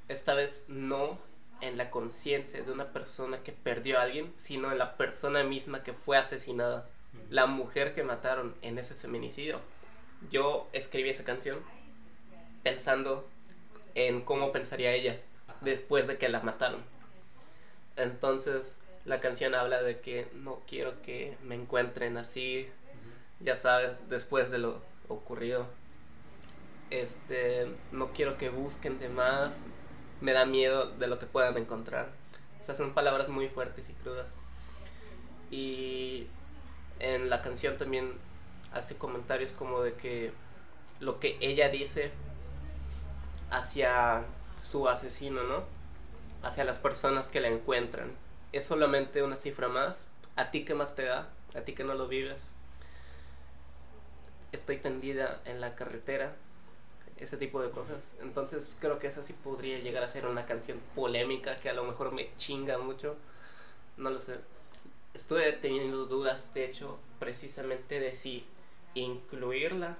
Esta vez no en la conciencia de una persona que perdió a alguien, sino en la persona misma que fue asesinada, la mujer que mataron en ese feminicidio. Yo escribí esa canción pensando en cómo pensaría ella después de que la mataron. Entonces la canción habla de que no quiero que me encuentren así, ya sabes, después de lo ocurrido. Este, no quiero que busquen de más, me da miedo de lo que puedan encontrar. O sea, son palabras muy fuertes y crudas. Y en la canción también hace comentarios como de que lo que ella dice hacia su asesino, ¿no? Hacia las personas que la encuentran. Es solamente una cifra más. ¿A ti qué más te da? ¿A ti que no lo vives? Estoy tendida en la carretera. Ese tipo de cosas. Entonces pues, creo que esa sí podría llegar a ser una canción polémica, que a lo mejor me chinga mucho. No lo sé. Estuve teniendo dudas, de hecho, precisamente de si incluirla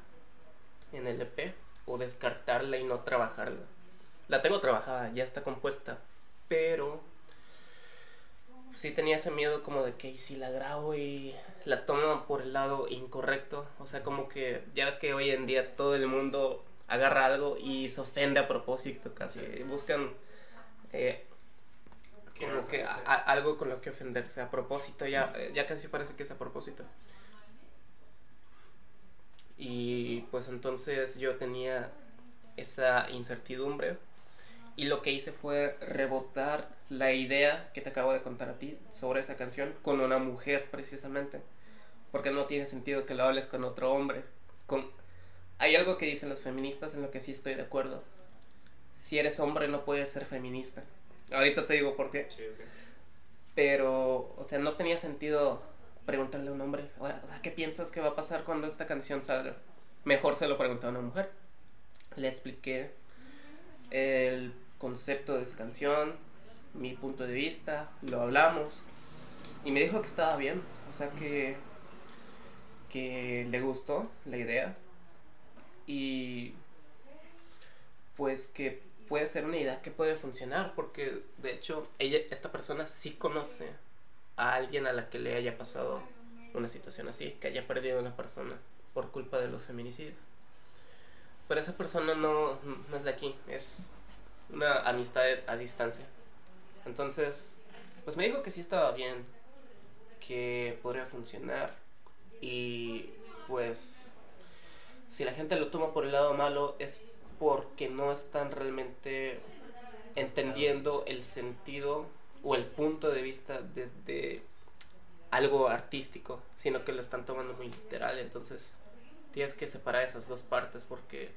en el E P o descartarla y no trabajarla. La tengo trabajada, ya está compuesta, pero sí tenía ese miedo como de que si la grabo y la toman por el lado incorrecto. O sea, como que ya ves que hoy en día todo el mundo agarra algo y se ofende a propósito casi, sí. Buscan eh, como que a, a, algo con lo que ofenderse a propósito, ya, ya casi parece que es a propósito. Y pues entonces yo tenía esa incertidumbre y lo que hice fue rebotar la idea que te acabo de contar a ti sobre esa canción con una mujer precisamente, porque no tiene sentido que lo hables con otro hombre. Con... Hay algo que dicen las feministas en lo que sí estoy de acuerdo. Si eres hombre no puedes ser feminista. Ahorita te digo por qué. Sí, okay. Pero, o sea, no tenía sentido preguntarle a un hombre, o sea, ¿qué piensas que va a pasar cuando esta canción salga? Mejor se lo pregunté a una mujer. Le expliqué el concepto de esa canción, mi punto de vista, lo hablamos. Y me dijo que estaba bien, o sea, que, que le gustó la idea. Y pues que puede ser una idea que puede funcionar, porque de hecho ella, esta persona sí conoce a alguien a la que le haya pasado una situación así, que haya perdido a una persona por culpa de los feminicidios. Pero esa persona no, no es de aquí, es una amistad a distancia. Entonces pues me dijo que sí estaba bien, que podría funcionar. Y pues si la gente lo toma por el lado malo es porque no están realmente entendiendo el sentido o el punto de vista desde algo artístico, sino que lo están tomando muy literal. Entonces tienes que separar esas dos partes, porque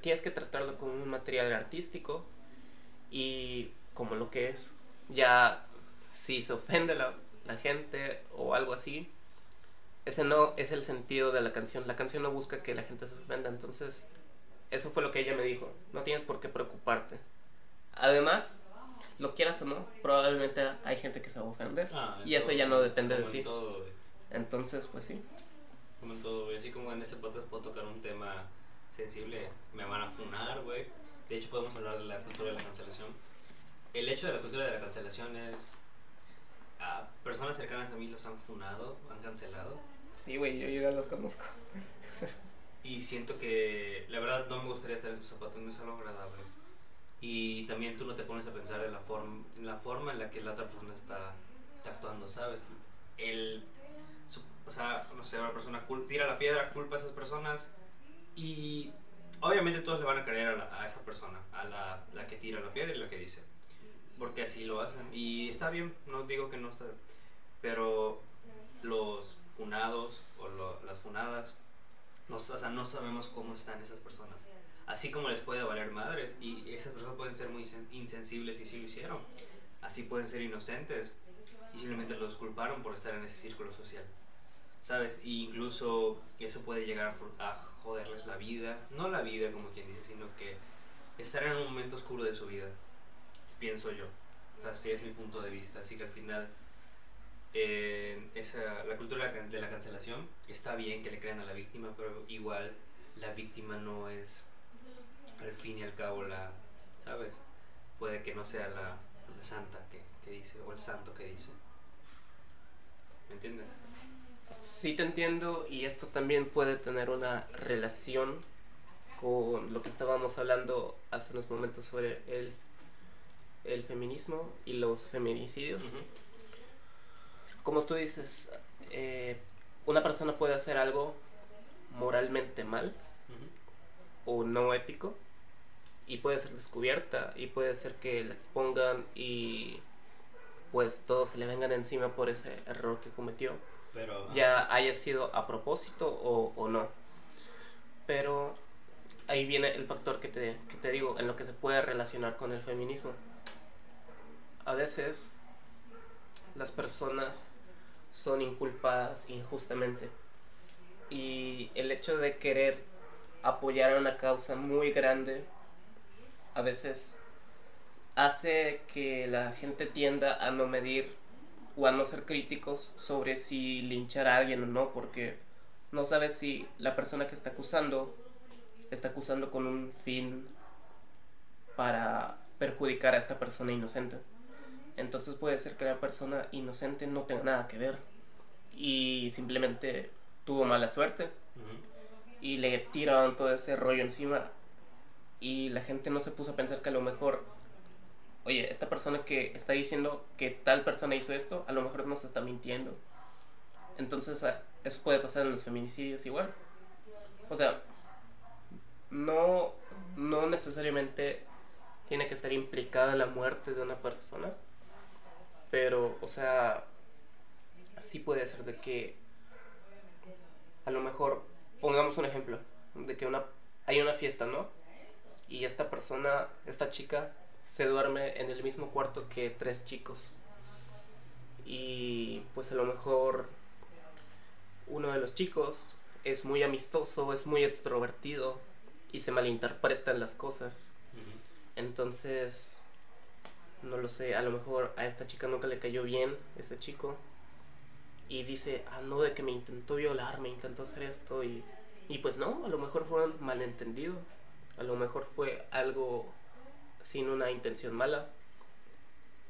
tienes que tratarlo como un material artístico y como lo que es. Ya si se ofende la, la gente o algo así, ese no es el sentido de la canción. La canción no busca que la gente se ofenda. Entonces eso fue lo que ella me dijo. No tienes por qué preocuparte. Además, lo quieras o no, probablemente hay gente que se va a ofender. Ah, y eso todo, ya no depende de ti. Todo, entonces, pues sí. Como en todo, güey. Así como en ese podcast puedo tocar un tema sensible, me van a funar, güey. De hecho, podemos hablar de la cultura de la cancelación. El hecho de la cultura de la cancelación es... Uh, personas cercanas a mí los han funado, han cancelado. Sí, güey, yo ya los conozco. Y siento que, la verdad, no me gustaría estar en sus zapatos, no es algo agradable. Y también tú no te pones a pensar en la, form, en la forma en la que la otra persona está, está actuando, ¿sabes? El, su, o sea, no sé, una persona cul- tira la piedra, culpa a esas personas. Y obviamente todos le van a creer a, la, a esa persona, a la, la que tira la piedra y la que dice. Porque así lo hacen. Y está bien, no digo que no está bien. Pero los funados o lo, las funadas, no, o sea, no sabemos cómo están esas personas. Así como les puede valer madres. Y esas personas pueden ser muy insensibles y sí lo hicieron. Así pueden ser inocentes. Y simplemente los culparon por estar en ese círculo social, ¿sabes? E incluso eso puede llegar a, a joderles la vida. No la vida, como quien dice, sino que estar en un momento oscuro de su vida. Pienso yo, o sea, así es mi punto de vista. Así que al final eh, esa, la cultura de la cancelación. Está bien que le crean a la víctima, pero igual la víctima no es, al fin y al cabo, la, ¿sabes? Puede que no sea la, la santa que, que dice, o el santo que dice. ¿Me entiendes? Sí, te entiendo, y esto también puede tener una relación con lo que estábamos hablando hace unos momentos sobre el, el feminismo y los feminicidios. Uh-huh. Como tú dices, eh, una persona puede hacer algo moralmente mal, uh-huh, o no ético, y puede ser descubierta, y puede ser que la expongan y pues todos se le vengan encima por ese error que cometió. Pero, ah, ya haya sido a propósito o, o no. Pero ahí viene el factor que te, que te digo, en lo que se puede relacionar con el feminismo. A veces las personas son inculpadas injustamente, y el hecho de querer apoyar a una causa muy grande a veces hace que la gente tienda a no medir o a no ser críticos sobre si linchar a alguien o no, porque no sabes si la persona que está acusando está acusando con un fin para perjudicar a esta persona inocente. Entonces puede ser que la persona inocente no tenga nada que ver y simplemente tuvo mala suerte, uh-huh, y le tiraron todo ese rollo encima, y la gente no se puso a pensar que a lo mejor, oye, esta persona que está diciendo que tal persona hizo esto, a lo mejor nos está mintiendo. Entonces eso puede pasar en los feminicidios igual. O sea, no, no necesariamente tiene que estar implicada la muerte de una persona, pero, o sea, sí puede ser de que, a lo mejor, pongamos un ejemplo, de que una, hay una fiesta, ¿no? Y esta persona, esta chica, se duerme en el mismo cuarto que tres chicos, y pues a lo mejor uno de los chicos es muy amistoso, es muy extrovertido, y se malinterpretan las cosas. Uh-huh. Entonces, no lo sé, a lo mejor a esta chica nunca le cayó bien este chico, y dice, ah, no, de que me intentó violar, me intentó hacer esto, y, y pues no, a lo mejor fue un malentendido, a lo mejor fue algo sin una intención mala.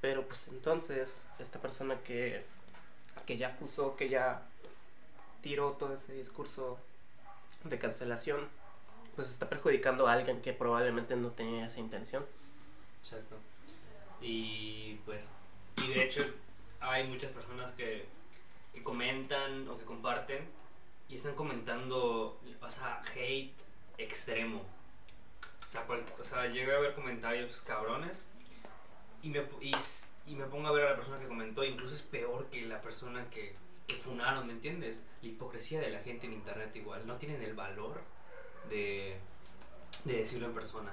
Pero pues entonces esta persona que, que ya acusó, que ya tiró todo ese discurso de cancelación, pues está perjudicando a alguien que probablemente no tenía esa intención. Exacto. Y pues, y de hecho hay muchas personas que, que comentan o que comparten, y están comentando, o sea, hate extremo. O sea, llegué a ver comentarios cabrones, y me, y, y me pongo a ver a la persona que comentó. Incluso es peor que la persona que, que funaron, ¿me entiendes? La hipocresía de la gente en internet igual. No tienen el valor de, de decirlo en persona,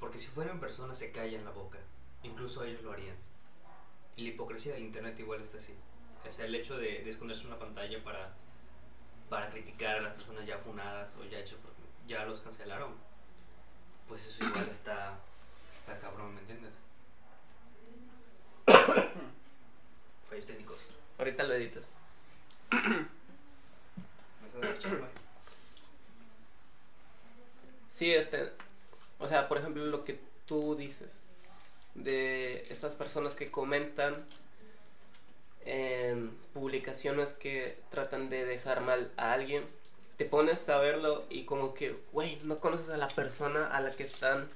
porque si fuera en persona se callan la boca. Incluso ellos lo harían. Y la hipocresía del internet igual está así. O sea, el hecho de, de esconderse en una pantalla para, para criticar a las personas ya funadas o ya hechas, ya los cancelaron. Pues eso igual está, está cabrón, ¿me entiendes? Fallos técnicos. Ahorita lo editas. Sí, este, o sea, por ejemplo, lo que tú dices de estas personas que comentan en publicaciones que tratan de dejar mal a alguien, te pones a verlo y como que, güey, no conoces a la persona a la que están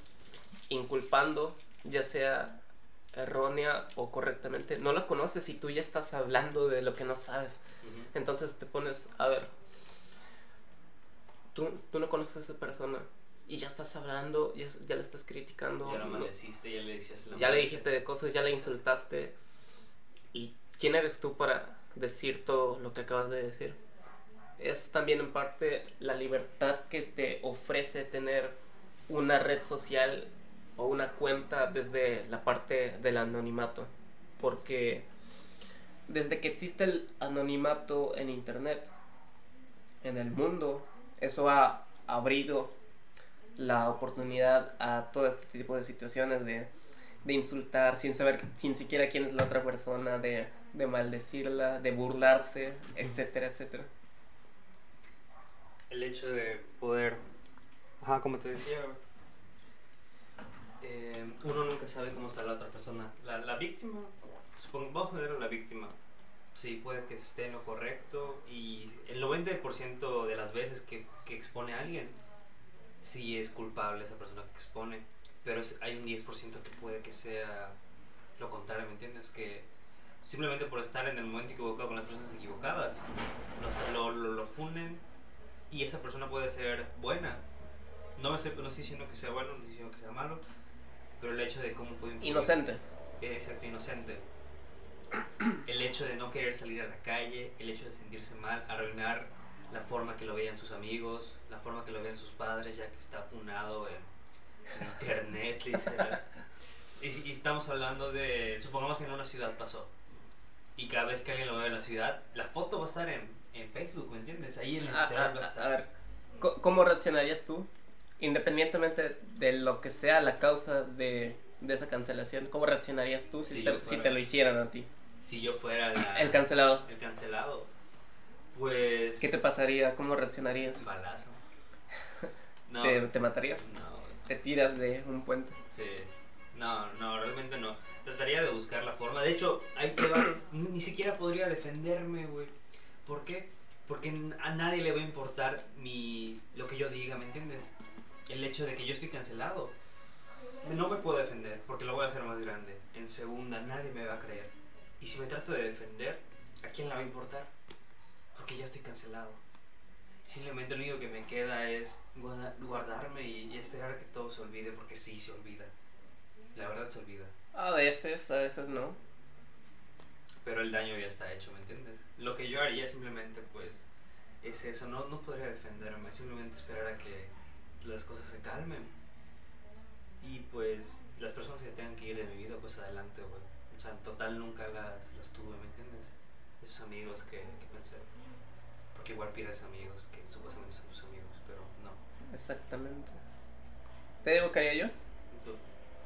inculpando, ya sea errónea o correctamente. No la conoces y tú ya estás hablando de lo que no sabes. Uh-huh. Entonces te pones, a ver, tú, tú no conoces a esa persona y ya estás hablando, ya, ya la estás criticando. Ya la maldeciste, ya le dijiste la Ya le dijiste de cosas, ya la insultaste. ¿Y quién eres tú para decir todo lo que acabas de decir? Es también en parte la libertad que te ofrece tener una red social o una cuenta desde la parte del anonimato, porque desde que existe el anonimato en internet, en el mundo, eso ha abrido la oportunidad a todo este tipo de situaciones de, de insultar sin saber, sin siquiera quién es la otra persona, de de maldecirla, de burlarse, etcétera, etcétera. El hecho de poder, ajá, como te decía, eh, uno nunca sabe cómo está la otra persona. La, la víctima, supongo, vamos a ver a la víctima. Sí, puede que esté en lo correcto, y el noventa por ciento de las veces que, que expone a alguien, sí es culpable esa persona que expone, pero es, hay un diez por ciento que puede que sea lo contrario, ¿me entiendes? Que simplemente por estar en el momento equivocado con las personas equivocadas, los, lo, lo, lo funden, y esa persona puede ser buena. No, me estoy, no estoy diciendo que sea bueno, no estoy diciendo que sea malo, pero el hecho de cómo puede influir, inocente. Exacto, inocente. El hecho de no querer salir a la calle, el hecho de sentirse mal, arruinar la forma que lo vean sus amigos, la forma que lo vean sus padres, ya que está funado en, en internet, literal. Y, y estamos hablando de, supongamos que en una ciudad pasó, y cada vez que alguien lo ve en la ciudad, la foto va a estar en, en Facebook, ¿me entiendes? Ahí en el Instagram va a estar. A ver, ¿cómo reaccionarías tú, independientemente de lo que sea la causa de, de esa cancelación? ¿Cómo reaccionarías tú si, si, te, si te lo hicieran a ti? Si yo fuera la, el cancelado. El cancelado. Pues... ¿qué te pasaría? ¿Cómo reaccionarías? Balazo. No. ¿Te, ¿Te matarías? No. ¿Te tiras de un puente? Sí. No, no, realmente no. Trataría de buscar la forma. De hecho, hay que ni siquiera podría defenderme, güey. ¿Por qué? Porque a nadie le va a importar mi, lo que yo diga, ¿me entiendes? El hecho de que yo estoy cancelado. No me puedo defender porque lo voy a hacer más grande. En segunda, nadie me va a creer. Y si me trato de defender, ¿a quién le va a importar? Porque ya estoy cancelado. Simplemente lo único que me queda es guarda, guardarme y, y esperar a que todo se olvide, porque sí se olvida. La verdad se olvida. A veces, a veces no. Pero el daño ya está hecho, ¿me entiendes? Lo que yo haría simplemente, pues, es eso. No, no podría defenderme, simplemente esperar a que las cosas se calmen. Y pues, las personas que tengan que ir de mi vida, pues adelante, güey. O sea, en total nunca las, las tuve, ¿me entiendes? Esos amigos que, que pensé. Porque igual pierdes amigos que supuestamente son tus amigos, pero no. Exactamente. ¿Te digo qué haría yo? ¿Tú?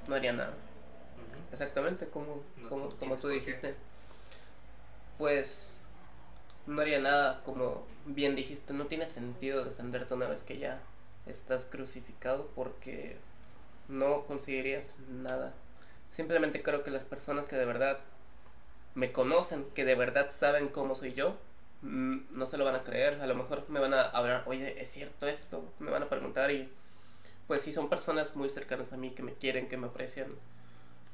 No haría nada. Uh-huh. Exactamente, como, no, como, no como tú dijiste. Qué. Pues no haría nada, como bien dijiste. No tiene sentido defenderte una vez que ya estás crucificado, porque no conseguirías nada. Simplemente creo que las personas que de verdad me conocen, que de verdad saben cómo soy yo, no se lo van a creer. A lo mejor me van a hablar, oye, ¿es cierto esto? Me van a preguntar, y pues si son personas muy cercanas a mí, que me quieren, que me aprecian,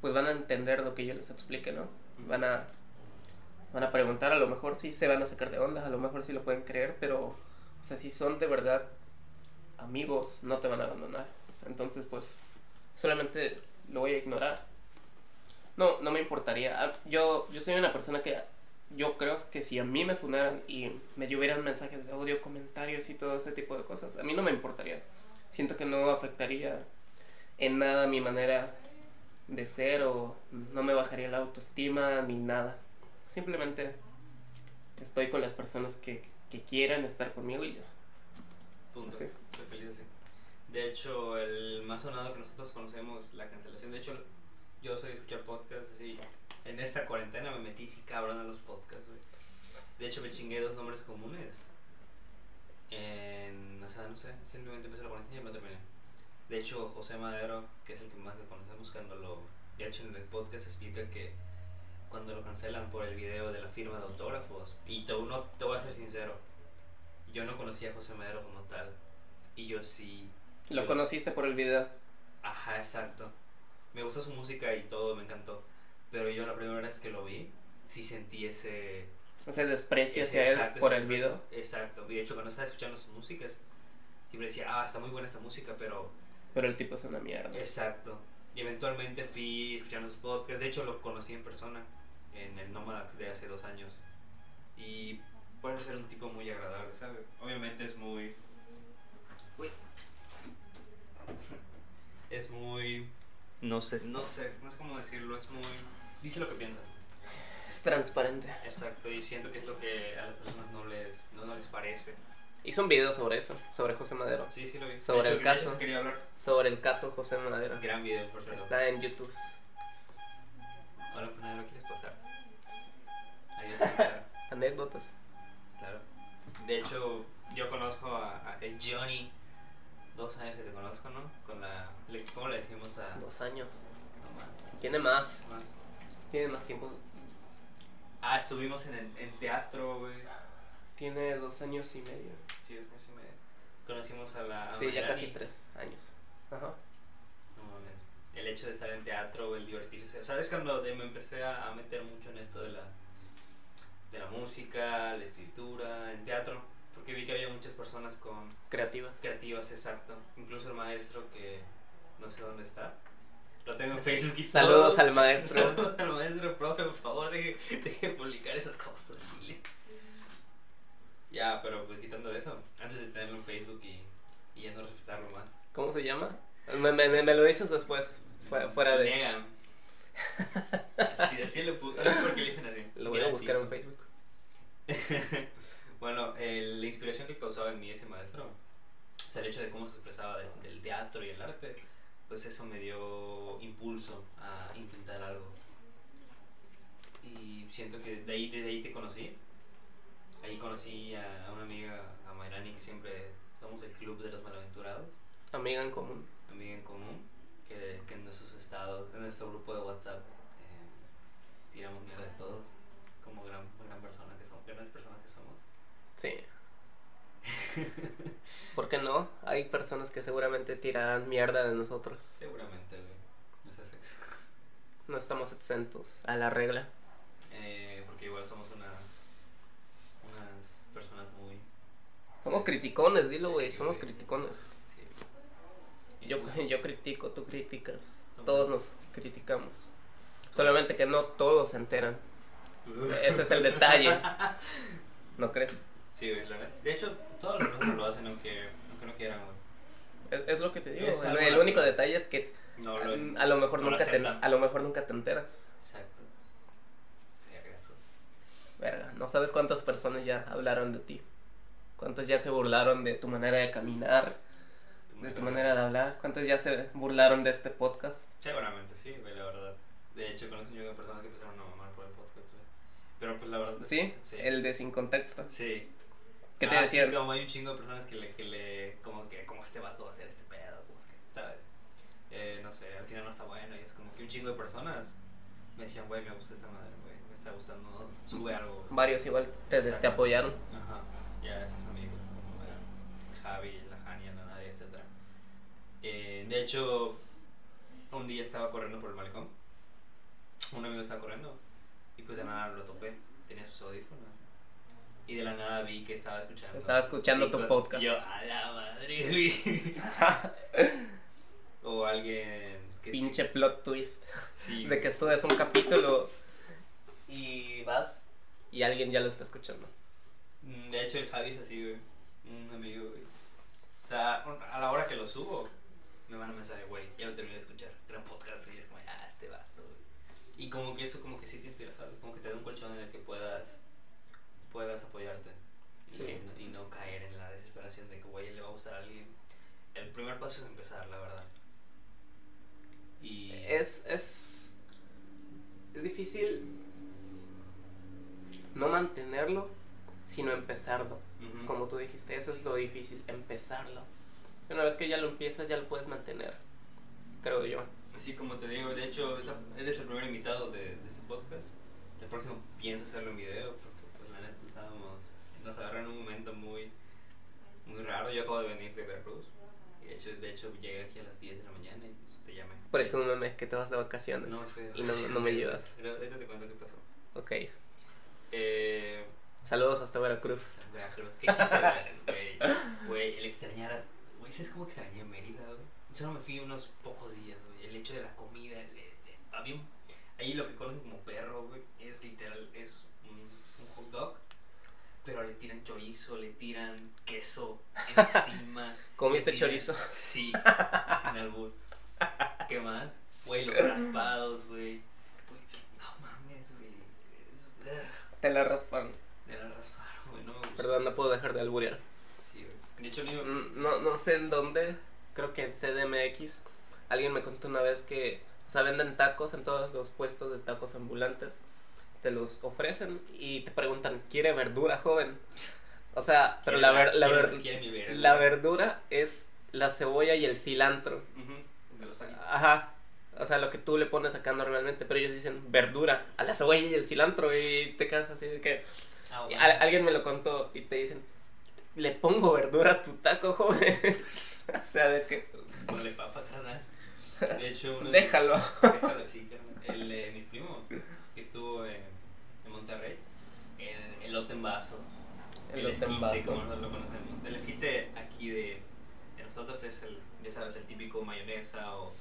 pues van a entender lo que yo les explique, ¿no? Van a, van a preguntar, a lo mejor sí se van a sacar de ondas, a lo mejor sí lo pueden creer, pero, o sea, si son de verdad amigos, no te van a abandonar. Entonces, pues, solamente lo voy a ignorar. No, no me importaría. Yo, yo soy una persona que yo creo que si a mí me funaran y me llovieran mensajes de odio, comentarios y todo ese tipo de cosas, a mí no me importaría. Siento que no afectaría en nada mi manera de ser, o no me bajaría la autoestima ni nada. Simplemente estoy con las personas que, que quieran estar conmigo y ya. Punto. ¿Sí? Estoy feliz así. De hecho, el más sonado que nosotros conocemos, la cancelación. De hecho, yo soy de escuchar podcasts, así. En esta cuarentena me metí, sí, cabrón, a los podcasts, güey. De hecho, me chingué dos nombres comunes. En, o sea, no sé, simplemente empecé la cuarentena y me lo terminé. De hecho, José Madero, que es el que más que conocemos, cuando lo, de hecho, en el podcast explica que cuando lo cancelan por el video de la firma de autógrafos, y te, uno, te voy a ser sincero, yo no conocía a José Madero como tal, y yo sí. ¿Lo yo, conociste por el video? Ajá, exacto. Me gustó su música y todo, me encantó. Pero yo la primera vez que lo vi, sí sentí ese... ese desprecio ese, hacia exacto, él por el video. Exacto. Y de hecho, cuando estaba escuchando sus músicas, siempre decía, ah, está muy buena esta música, pero... pero el tipo es una mierda. Exacto. Y eventualmente fui escuchando sus podcasts. De hecho, lo conocí en persona, en el Nómadas de hace dos años. Y puede ser un tipo muy agradable, ¿sabes? Obviamente es muy... uy. Es muy... No sé, no sé, no es como decirlo, es muy... dice lo que piensa. Es transparente. Exacto, y siento que es lo que a las personas no les, no, no les parece. Hizo un video sobre eso, sobre José Madero. Sí, sí lo vi. Sobre el caso, quería hablar. Sobre el caso José Madero. Gran video, por cierto. Está en YouTube. Ahora, pues, ¿no lo quieres pasar? anécdotas. Claro. De hecho, yo conozco a, a el Johnny. Dos años que te conozco, ¿no? Con la, le, ¿cómo le decimos a...? Dos años. No, man, no, tiene más. más. Tiene más tiempo. Ah, estuvimos en el en teatro, güey. Tiene dos años y medio. Sí, dos años y medio. Conocimos a la... A sí, Mariani. Ya casi tres años. Ajá. No mames. El hecho de estar en teatro, el divertirse. ¿Sabes cuando me empecé a meter mucho en esto de la... de la música, la escritura, el teatro? Porque vi que había muchas personas con... Creativas. Creativas, exacto. Incluso el maestro que no sé dónde está. Lo tengo en Facebook y saludos todo. Al maestro. Saludos al maestro, profe, por favor, deje, deje publicar esas cosas en Chile. Ya, pero pues quitando eso, antes de tenerlo en Facebook y, y ya no respetarlo más. ¿Cómo se llama? Me, me, me lo dices después, fuera, fuera de... Negan. Así, así lo puse, porque le dicen así. Lo voy a buscar en Facebook. Bueno, eh, la inspiración que causaba en mí ese maestro, o sea, el hecho de cómo se expresaba del, del teatro y el arte, pues eso me dio impulso a intentar algo. Y siento que desde ahí, desde ahí te conocí. Ahí conocí a, a una amiga, a Mayrani, que siempre somos el club de los malaventurados. Amiga en común. Amiga en común, que, que en nuestros estados, en nuestro grupo de WhatsApp, eh, tiramos mierda de todos, como gran, gran persona que somos, grandes personas que somos. Sí. ¿Por qué no? Hay personas que seguramente tirarán mierda de nosotros. Seguramente, güey. No es sexo. No estamos exentos a la regla. Eh, porque igual somos una, unas personas muy... Somos criticones, dilo, güey. Sí, somos güey. criticones. Sí. Yo, yo critico, tú criticas. Somos todos nos criticamos. ¿Cómo? Solamente que no todos se enteran. Uh. Ese es el detalle. ¿No crees? Sí, la verdad. De hecho, todos los personas lo hacen aunque, aunque no quieran, güey. Es, es lo que te digo. Es el el único que... detalle es que no, lo, a, a, lo mejor no nunca te, a lo mejor nunca te enteras. Exacto. Verga, no sabes cuántas personas ya hablaron de ti. Cuántas ya se burlaron de tu manera de caminar, tu de tu manera de hablar. Cuántas ya se burlaron de este podcast. Seguramente sí, güey, la verdad. De hecho, conozco yo personas que empezaron a mamar por el podcast, güey. Pero pues la verdad... ¿Sí? Sí, el de Sin Contexto. Sí. ¿Qué te ah, decían? Sí, como hay un chingo de personas que le, que le como que, como este vato va a hacer este pedo, como es que, ¿sabes? Eh, no sé, al final no está bueno, y es como que un chingo de personas me decían, güey, me gusta esta madre, güey, me está gustando, sube algo, güey. Varios igual te, te apoyaron. Ajá, ya esos amigos, como eran Javi, la Jania, la Nadia, etcétera. Eh, de hecho, un día estaba corriendo por el balcón, un amigo estaba corriendo, y pues de nada lo topé, tenía sus audífonos. Y de la nada vi que estaba escuchando. Estaba escuchando sí, tu claro, podcast. Yo, a la madre, güey. O alguien que... Pinche escucha. Plot twist. Sí. De que subes un capítulo y vas y alguien ya lo está escuchando. De hecho, el Javi es así, güey. Un amigo, güey. O sea, a la hora que lo subo, me van a mensaje, güey, ya lo terminé de escuchar. Gran podcast. Y es como, ah, este vato, güey. Y como que eso, como que sí te inspira, ¿sabes? Como que te da un colchón en el que puedas... puedas apoyarte sí. y, y no caer en la desesperación de que güey le va a gustar a alguien. El primer paso es empezar, la verdad. Y es es difícil no mantenerlo, sino empezarlo. Uh-huh. Como tú dijiste, eso es lo difícil, empezarlo. Una vez que ya lo empiezas, ya lo puedes mantener, creo yo. Así como te digo, de hecho, eres el primer invitado de, de este podcast. El próximo pienso hacerlo en video. Nos agarran un momento muy muy raro. Yo acabo de venir de Veracruz y de hecho, de hecho llegué aquí a las diez de la mañana y pues, te llamé. Por eso no me es que te vas de vacaciones. No, fui de vacaciones. Y no, no me ayudas. Pero ahorita te cuento qué pasó. Ok. Eh, Saludos hasta Veracruz. Veracruz. ¿Qué güey? Güey, el extrañar. Güey, ¿sabes cómo extrañé Mérida, güey? Yo no me fui unos pocos días, güey. El hecho de la comida. El, el, a mí, ahí lo que conocen como perro, güey, es literal, es un, un hot dog. Pero le tiran chorizo, le tiran queso encima. ¿Comiste tiran... chorizo? Sí, sin albur. ¿Qué más? Güey, los raspados, güey. No mames, güey. Te la rasparon. Te la rasparon, güey. No me gusta. Perdón, no puedo dejar de alburear. Sí, güey. De hecho, digo... no, no sé en dónde. Creo que en C D M X. Alguien me contó una vez que, o sea, venden tacos en todos los puestos de tacos ambulantes. te los ofrecen y te preguntan, ¿quiere verdura, joven? O sea, pero la, ver, la, ver, la verdura es la cebolla y el cilantro. Uh-huh. De los años. Ajá. O sea, lo que tú le pones acá normalmente, pero ellos dicen verdura a la cebolla y el cilantro y te quedas así de que... Ah, bueno. a, alguien me lo contó y te dicen, le pongo verdura a tu taco, joven. O sea, de que... Ponle papa, carnal. De hecho... Uno déjalo. De... Déjalo, sí, el, eh, mi primo, que estuvo en, en Monterrey, el elote en vaso. El, el esquite, en vaso. Como nosotros lo conocemos. El esquite aquí de, de nosotros es el, ya sabes, el típico mayonesa o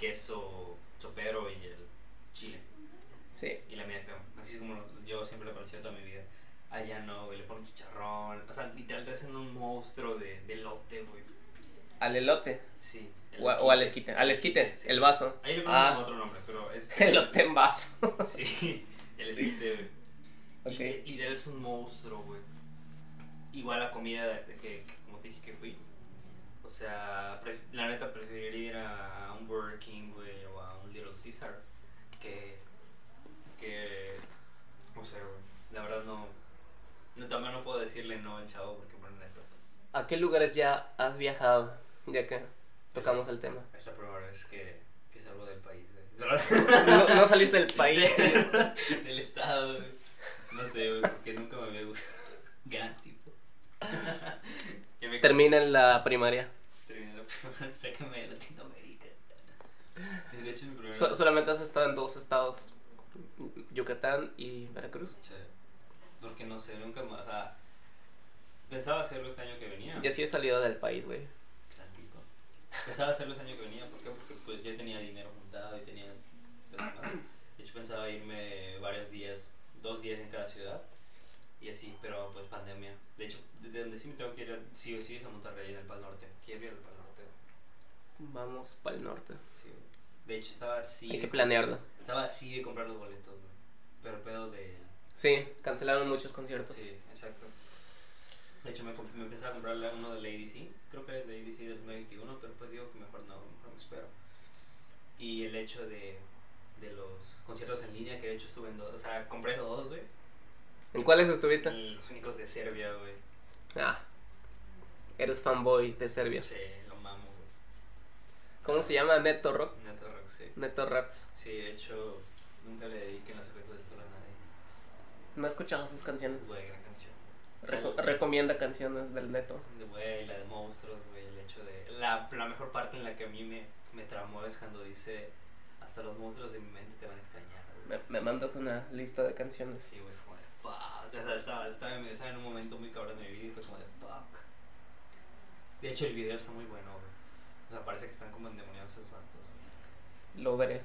queso chopero y el chile. Sí. Y la media crema. Así como yo siempre lo he conocido toda mi vida. Allá no, güey, le ponen chicharrón. O sea, literal te hacen un monstruo de, de elote, güey. ¿Al elote? Sí. O, o al esquite. Al esquite, sí. El vaso. Ahí le ponen ah. otro nombre, pero es... Elote en vaso. Sí, el esquite, güey. Okay. Y, y de él es un monstruo, güey. Igual la comida de que, que, como te dije que fui. O sea, pref, la neta preferiría ir a un Burger King, güey, o a un Little Caesar. Que, que, no sé, güey. La verdad no, no, también no puedo decirle no al chavo porque, bueno, neta. Pues. ¿A qué lugares ya has viajado? Ya que tocamos el tema. Es la primera vez que, que salgo del país, ¿eh? No, no saliste del país. De, del estado, güey. No sé, güey, porque nunca me había gustado. Gran tipo. Termina en la primaria. Termina en la primaria. Sácame de Latinoamérica. De hecho, mi primera so, solamente has estado en dos estados: Yucatán y Veracruz. Sí. Porque no sé, nunca más. O sea, pensaba hacerlo este año que venía. Ya sí he salido del país, güey. Gran tipo. Pensaba hacerlo este año que venía. ¿Por qué? Porque pues ya tenía dinero juntado y tenía. De hecho, pensaba irme varios días, dos días en cada ciudad. Y así, pero pues pandemia. De hecho, desde donde sí me tengo que ir, sí o sí, es a Monterrey, en el Pal Norte. Quiero ir al Pal Norte. Vamos Pal Norte. Sí. De hecho, estaba así. Hay que planearlo. Estaba así de comprar los boletos, güey. Pero pedo de. Sí, cancelaron muchos conciertos. Sí, exacto. De hecho, me, me pensaba comprar uno de Lady C. Creo que es Lady C dos mil veintiuno, pero pues digo que mejor no, mejor me espero. Y el hecho de, de los conciertos en línea, que de hecho estuve en dos. O sea, compré dos, güey. ¿En cuáles estuviste? Los únicos de Serbia, güey. Ah, eres fanboy de Serbia. Sí, lo mamo, güey. ¿Cómo ah, se llama? Neto Rock. Neto Rock, sí. Neto Rocks. Sí, de hecho, nunca le dediqué los secretos de sol a nadie. ¿No has escuchado sus canciones? Güey, gran canción. Reco- o sea, recomienda canciones del Neto. Güey, la de Monstruos, güey, el hecho de... La, la mejor parte en la que a mí me, me tramó es cuando dice... Hasta los monstruos de mi mente te van a extrañar, güey. Me, me mandas una lista de canciones. Sí, güey. O sea, estaba, estaba, estaba en un momento muy cabrón de mi vida y fue como de fuck. De hecho, el video está muy bueno, güey. O sea, parece que están como endemoniados esos vatos. Lo veré.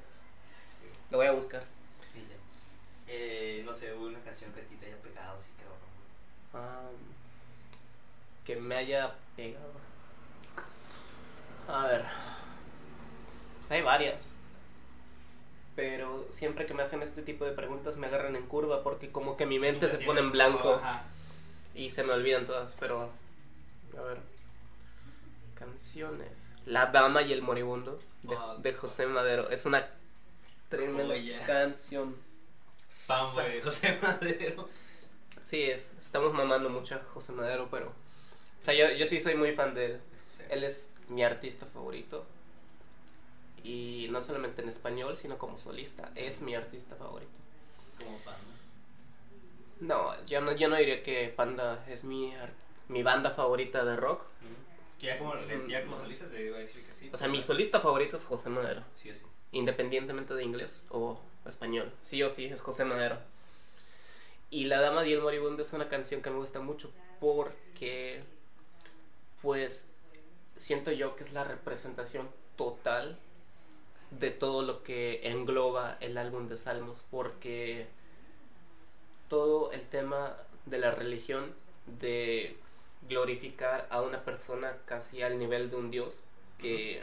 Sí. Lo voy a buscar. Sí, eh, no sé, hubo una canción que a ti te haya pegado, sí, cabrón. Um, que me haya pegado. A ver. Pues hay varias. Pero siempre que me hacen este tipo de preguntas me agarran en curva porque como que mi mente se pone en blanco y se me olvidan todas, pero a ver, canciones. La Dama y el Moribundo de, de José Madero, es una tremenda oh, canción. Fanboy de José Madero. Sí, es, estamos mamando mucho a José Madero, pero o sea, yo, yo sí soy muy fan de él, él es mi artista favorito. Y no solamente en español, sino como solista. Es mi artista favorito. ¿Como Panda? No, yo no, yo no diría que Panda es mi, mi banda favorita de rock. ¿Que ya como, ya como solista te iba a decir que sí? O sea, mi solista favorito es José Madero. Sí o sí. Independientemente de inglés o español. Sí o sí, es José Madero. Y La Dama y el Moribundo es una canción que me gusta mucho porque, pues, siento yo que es la representación total de todo lo que engloba el álbum de Salmos, porque todo el tema de la religión, de glorificar a una persona casi al nivel de un dios que,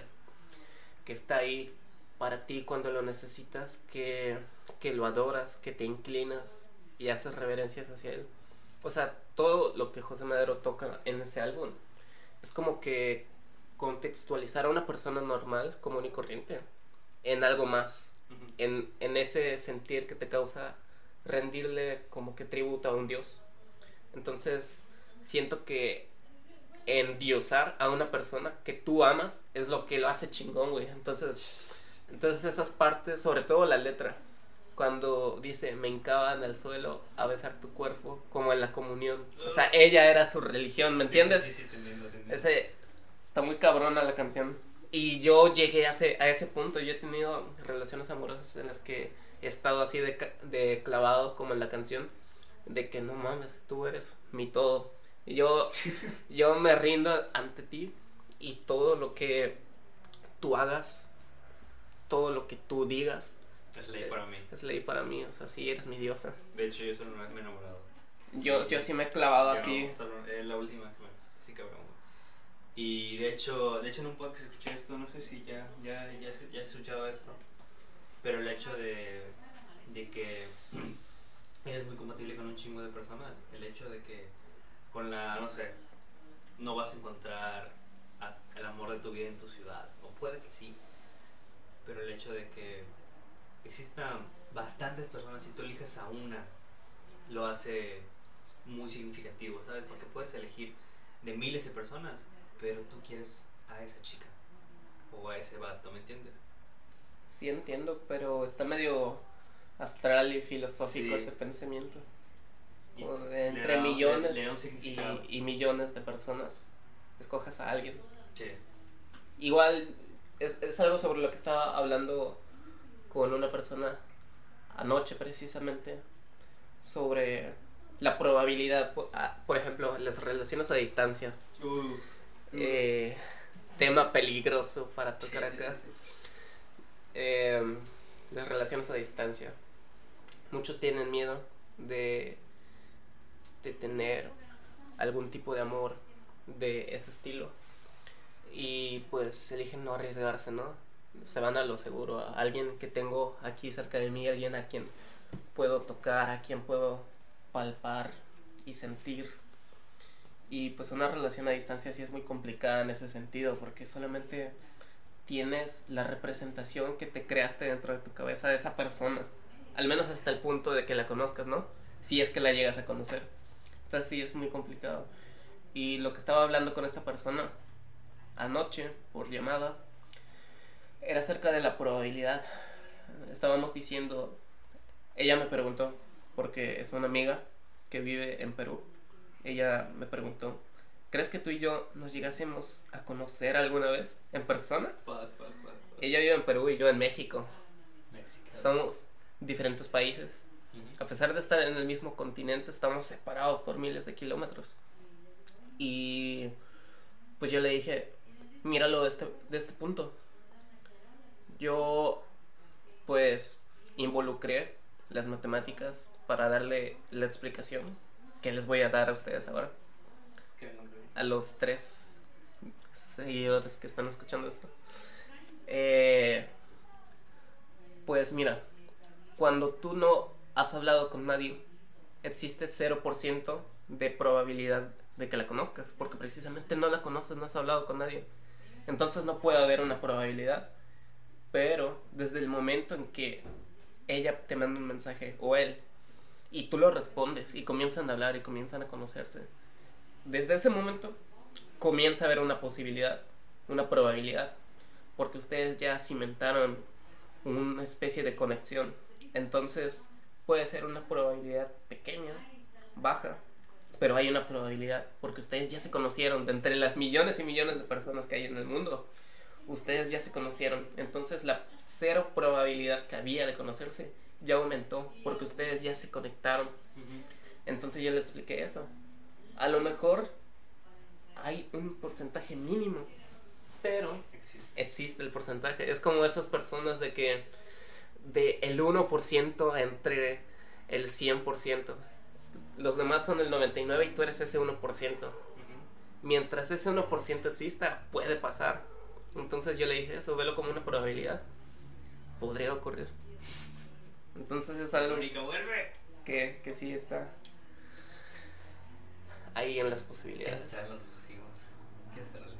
que está ahí para ti cuando lo necesitas, que, que lo adoras, que te inclinas y haces reverencias hacia él. O sea, todo lo que José Madero toca en ese álbum es como que contextualizar a una persona normal, común y corriente en algo más, uh-huh. en, en ese sentir que te causa rendirle como que tributo a un dios. Entonces siento que endiosar a una persona que tú amas es lo que lo hace chingón, güey. Entonces, entonces esas partes, sobre todo la letra, cuando dice, me hincaban al suelo a besar tu cuerpo, como en la comunión. O sea, ella era su religión, ¿me entiendes? Sí, sí, sí, te entiendo, te entiendo. Ese, está muy cabrona la canción. Y yo llegué a ese, a ese punto. Yo he tenido relaciones amorosas en las que he estado así de, de clavado como en la canción, de que no mames, tú eres mi todo. Yo, yo me rindo ante ti y todo lo que tú hagas, todo lo que tú digas es ley eh, para mí. Es ley para mí, o sea, sí eres mi diosa. De hecho, yo solo no me he enamorado. Yo, yo sí me he clavado yo así. No, solo, es la última que me... Así cabrón. Y de hecho, de hecho en un podcast escuché esto, no sé si ya, ya, ya, ya he escuchado esto, pero el hecho de, de que eres muy compatible con un chingo de personas, el hecho de que con la, no sé, no vas a encontrar a, el amor de tu vida en tu ciudad, o puede que sí, pero el hecho de que existan bastantes personas y tú elijas a una lo hace muy significativo, ¿sabes? Porque puedes elegir de miles de personas, pero tú quieres a esa chica o a ese vato, ¿me entiendes? Sí, entiendo, pero está medio astral y filosófico, sí, ese pensamiento. Entre da, millones le, le y, y millones de personas escoges a alguien. Sí. Igual es, es algo sobre lo que estaba hablando con una persona anoche precisamente, sobre la probabilidad, por, ah, por ejemplo, las relaciones a distancia. uh, uh. Eh, tema peligroso para tocar sí, acá sí, sí. Eh, las relaciones a distancia, muchos tienen miedo de de tener algún tipo de amor de ese estilo y pues eligen no arriesgarse, ¿no? Se van a lo seguro, a alguien que tengo aquí cerca de mí, alguien a quien puedo tocar, a quien puedo palpar y sentir. Y pues una relación a distancia sí es muy complicada en ese sentido, porque solamente tienes la representación que te creaste dentro de tu cabeza de esa persona, al menos hasta el punto de que la conozcas, ¿no? Si es que la llegas a conocer. Entonces sí es muy complicado. Y lo que estaba hablando con esta persona anoche por llamada era acerca de la probabilidad. Estábamos diciendo, ella me preguntó, porque es una amiga que vive en Perú, ella me preguntó, ¿crees que tú y yo nos llegásemos a conocer alguna vez en persona? Fuck, fuck, fuck, fuck. Ella vive en Perú y yo en México. Mexicano. Somos diferentes países. A pesar de estar en el mismo continente, estamos separados por miles de kilómetros. Y pues yo le dije, míralo de este, de este punto. Yo pues involucré las matemáticas para darle la explicación que les voy a dar a ustedes ahora, a los tres seguidores que están escuchando esto. eh, Pues mira, cuando tú no has hablado con nadie, existe cero por ciento de probabilidad de que la conozcas, porque precisamente no la conoces, no has hablado con nadie. Entonces no puede haber una probabilidad. Pero desde el momento en que ella te manda un mensaje, o él, y tú lo respondes, y comienzan a hablar y comienzan a conocerse, desde ese momento comienza a haber una posibilidad, una probabilidad, porque ustedes ya cimentaron una especie de conexión. Entonces puede ser una probabilidad pequeña, baja, pero hay una probabilidad, porque ustedes ya se conocieron. De entre las millones y millones de personas que hay en el mundo, ustedes ya se conocieron. Entonces la cero probabilidad que había de conocerse ya aumentó, porque ustedes ya se conectaron. Entonces yo le expliqué eso. A lo mejor hay un porcentaje mínimo, pero existe, existe el porcentaje. Es como esas personas de que de el uno por ciento entre el cien por ciento. Los demás son el noventa y nueve por ciento y tú eres ese uno por ciento. Uh-huh. Mientras ese uno por ciento exista, puede pasar. Entonces yo le dije eso, velo como una probabilidad. Podría ocurrir. Entonces es algo que, que sí está ahí en las posibilidades. ¿Qué astrales nos pusimos? ¿Qué astrales?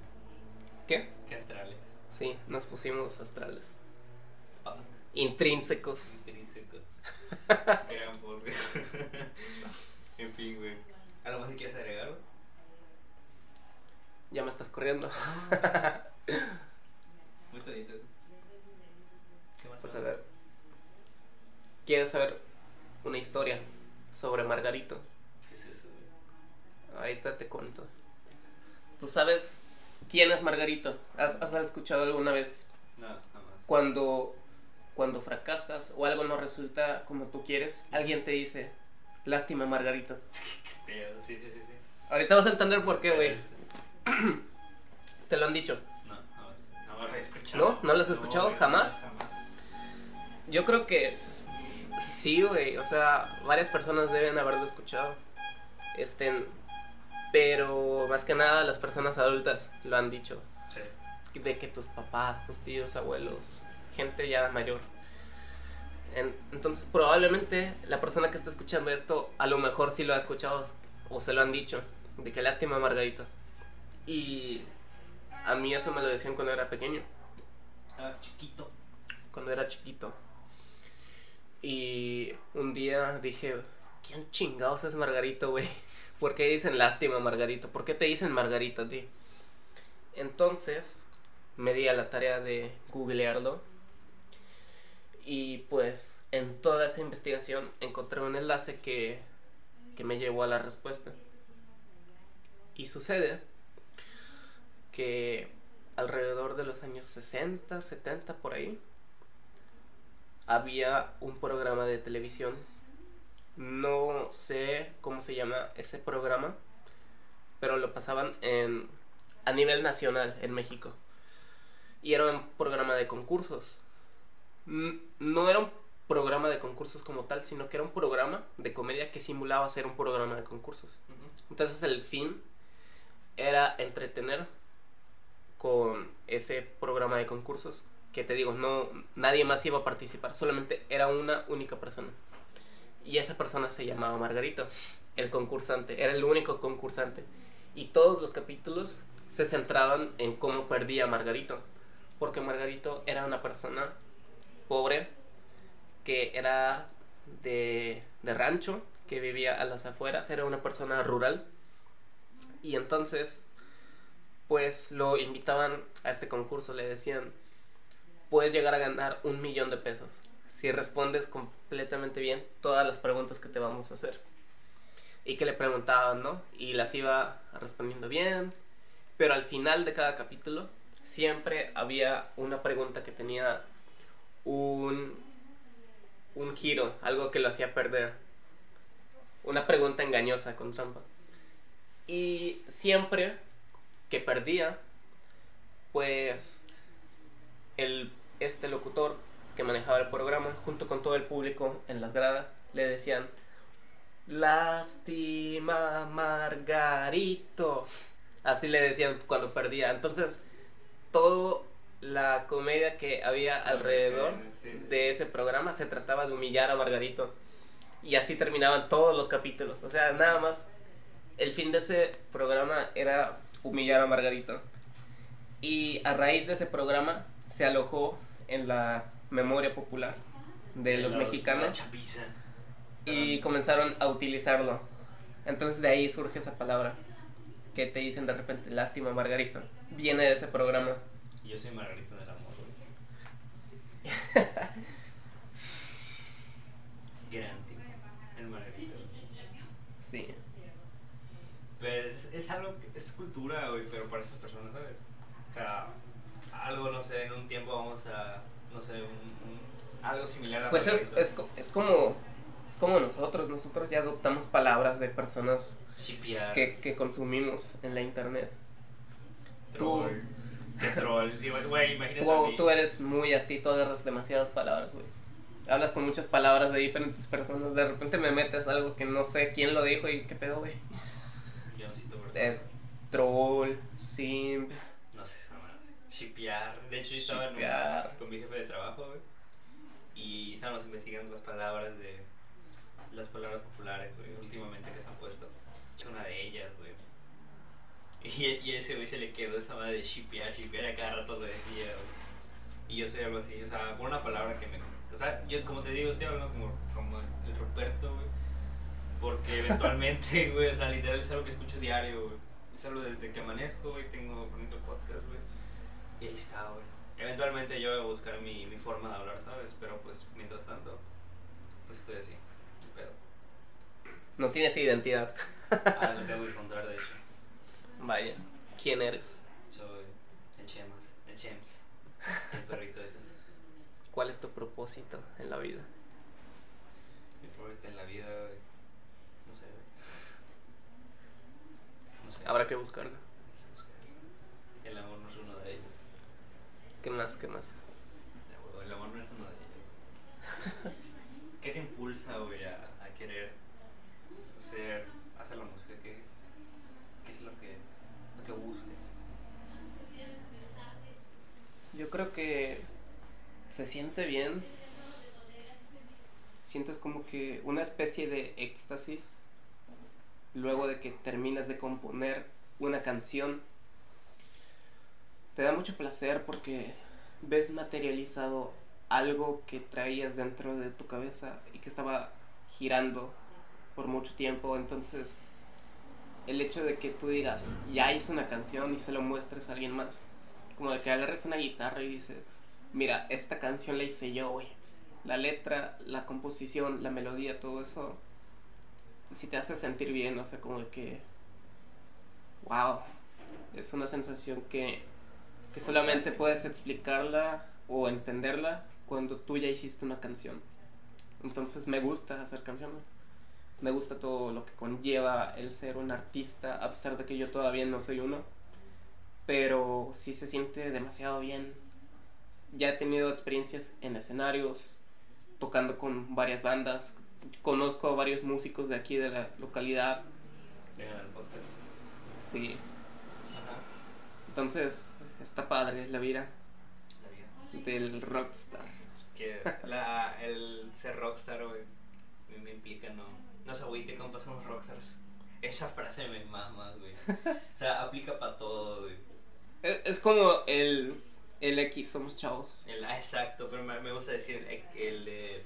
¿Qué? ¿Qué astrales? Sí, nos pusimos astrales. intrínsecos. Intrínsecos. Gran pobre. En fin, güey. ¿Algo más que quieras agregar, güey? Ya me estás corriendo. Muy todito eso. ¿Qué más? Pues a ver. ¿Quieres saber una historia sobre Margarito? ¿Qué es eso, güey? Ahorita te cuento. ¿Tú sabes quién es Margarito? ¿Has, has escuchado alguna vez? No, jamás. Cuando, cuando fracasas o algo no resulta como tú quieres, alguien te dice, lástima, Margarito. Sí, sí, sí, sí. Ahorita vas a entender por qué, güey. ¿Te lo han dicho? No, no, no lo he escuchado. ¿No? ¿No lo has escuchado? No, ¿Jamás? jamás? Yo creo que sí, güey. O sea, varias personas deben haberlo escuchado. Este... Pero más que nada las personas adultas lo han dicho. Sí. De que tus papás, tus tíos, abuelos, gente ya mayor. En, entonces probablemente la persona que está escuchando esto a lo mejor sí lo ha escuchado o se lo han dicho. De que lástima, Margarito. Y a mí eso me lo decían cuando era pequeño. Estaba chiquito. Cuando era chiquito. Y un día dije, ¿quién chingados es Margarito, güey? ¿Por qué dicen lástima, Margarito? ¿Por qué te dicen Margarito a ti? Entonces me di a la tarea de googlearlo. Y pues en toda esa investigación encontré un enlace que, que me llevó a la respuesta. Y sucede que alrededor de los años sesenta, setenta, por ahí, había un programa de televisión. No sé cómo se llama ese programa, pero lo pasaban en, a nivel nacional en México. Y era un programa de concursos. No era un programa de concursos como tal, sino que era un programa de comedia que simulaba ser un programa de concursos. Entonces el fin era entretener con ese programa de concursos, que te digo, no, nadie más iba a participar, solamente era una única persona. Y esa persona se llamaba Margarito, el concursante, era el único concursante. Y todos los capítulos se centraban en cómo perdía Margarito, porque Margarito era una persona pobre, que era de, de rancho, que vivía a las afueras, era una persona rural. Y entonces, pues lo invitaban a este concurso, le decían, puedes llegar a ganar un millón de pesos. Si respondes completamente bien todas las preguntas que te vamos a hacer. Y que le preguntaban, ¿no? Y las iba respondiendo bien. Pero al final de cada capítulo siempre había una pregunta que tenía un, un giro, algo que lo hacía perder. Una pregunta engañosa con trampa. Y siempre que perdía, pues el, este locutor que manejaba el programa, junto con todo el público en las gradas, le decían, lástima, Margarito. Así le decían cuando perdía. Entonces, toda la comedia que había alrededor de ese programa se trataba de humillar a Margarito. Y así terminaban todos los capítulos. O sea, nada más, el fin de ese programa era humillar a Margarito. Y a raíz de ese programa se alojó en la memoria popular de, de los la, mexicanos la y comenzaron a utilizarlo. Entonces de ahí surge esa palabra que te dicen de repente, lástima, Margarito. Viene de ese programa. Yo soy Margarito del amor. Grande, el Margarito. Sí. Pues es algo, es cultura, güey, pero para esas personas, ¿sabes? O sea, algo, no sé, en un tiempo vamos a, no sé, un, un, algo similar a... Pues es, es, es como es como nosotros, nosotros ya adoptamos palabras de personas que, que consumimos en la internet. Troll, tú, troll, güey, imagínate tú, tú eres muy así, tú agarras demasiadas palabras, güey. Hablas con muchas palabras de diferentes personas, de repente me metes algo que no sé quién lo dijo y qué pedo, güey. Yo no siento por eso. Eh, troll, simp... No sé, shipear. De hecho, yo estaba en una, con mi jefe de trabajo, güey, y estábamos investigando las palabras de las palabras populares, güey, últimamente que se han puesto. Es una de ellas, güey. Y, y a ese güey se le quedó esa madre de shipear, shipear a cada rato lo decía, güey. Y yo soy algo así, o sea, fue una palabra que me O sea, yo como te digo, estoy hablando como, como el Ruperto, güey. Porque eventualmente, güey, o sea, literal es algo que escucho diario, güey. Es algo desde que amanezco, güey, tengo bonito podcast, güey. Y ahí está, güey. Eventualmente yo voy a buscar mi, mi forma de hablar, ¿sabes? Pero pues, mientras tanto, pues estoy así. Pero... no tienes identidad. Ah, no tengo que encontrar, de hecho. Vaya, ¿quién eres? Soy el Chemas, el Chems, el perrito ese. ¿Cuál es tu propósito en la vida? Mi propósito en la vida, güey. No sé, güey. No sé. Habrá que buscarlo. Hay que buscarlo. El amor no es uno de ellos. ¿Qué más? ¿Qué más? El amor no es uno de ellos. ¿Qué te impulsa, güey, a, a querer ser, hacer la música? ¿Qué, qué es lo que, lo que busques? Yo creo que se siente bien. Sientes como que una especie de éxtasis luego de que terminas de componer una canción. Te da mucho placer porque ves materializado algo que traías dentro de tu cabeza y que estaba girando por mucho tiempo. Entonces, el hecho de que tú digas, ya hice una canción y se lo muestres a alguien más, como de que agarres una guitarra y dices, mira, esta canción la hice yo, güey. La letra, la composición, la melodía, todo eso, si te hace sentir bien, o sea, como de que, wow, es una sensación que... que solamente puedes explicarla o entenderla cuando tú ya hiciste una canción. Entonces me gusta hacer canciones. Me gusta todo lo que conlleva el ser un artista, a pesar de que yo todavía no soy uno. Pero sí se siente demasiado bien. Ya he tenido experiencias en escenarios, tocando con varias bandas. Conozco a varios músicos de aquí, de la localidad. Vengan al podcast. Sí. Ajá. Entonces... está padre la vida, la vida del rockstar. Es que la, el ser rockstar, güey, me, me implica no, no se agüite, compa, somos rockstars. Esa frase me mama, güey. O sea, aplica para todo, güey. Es, es como el, el X, somos chavos. El, ah, exacto, pero me, me gusta decir el, el eh,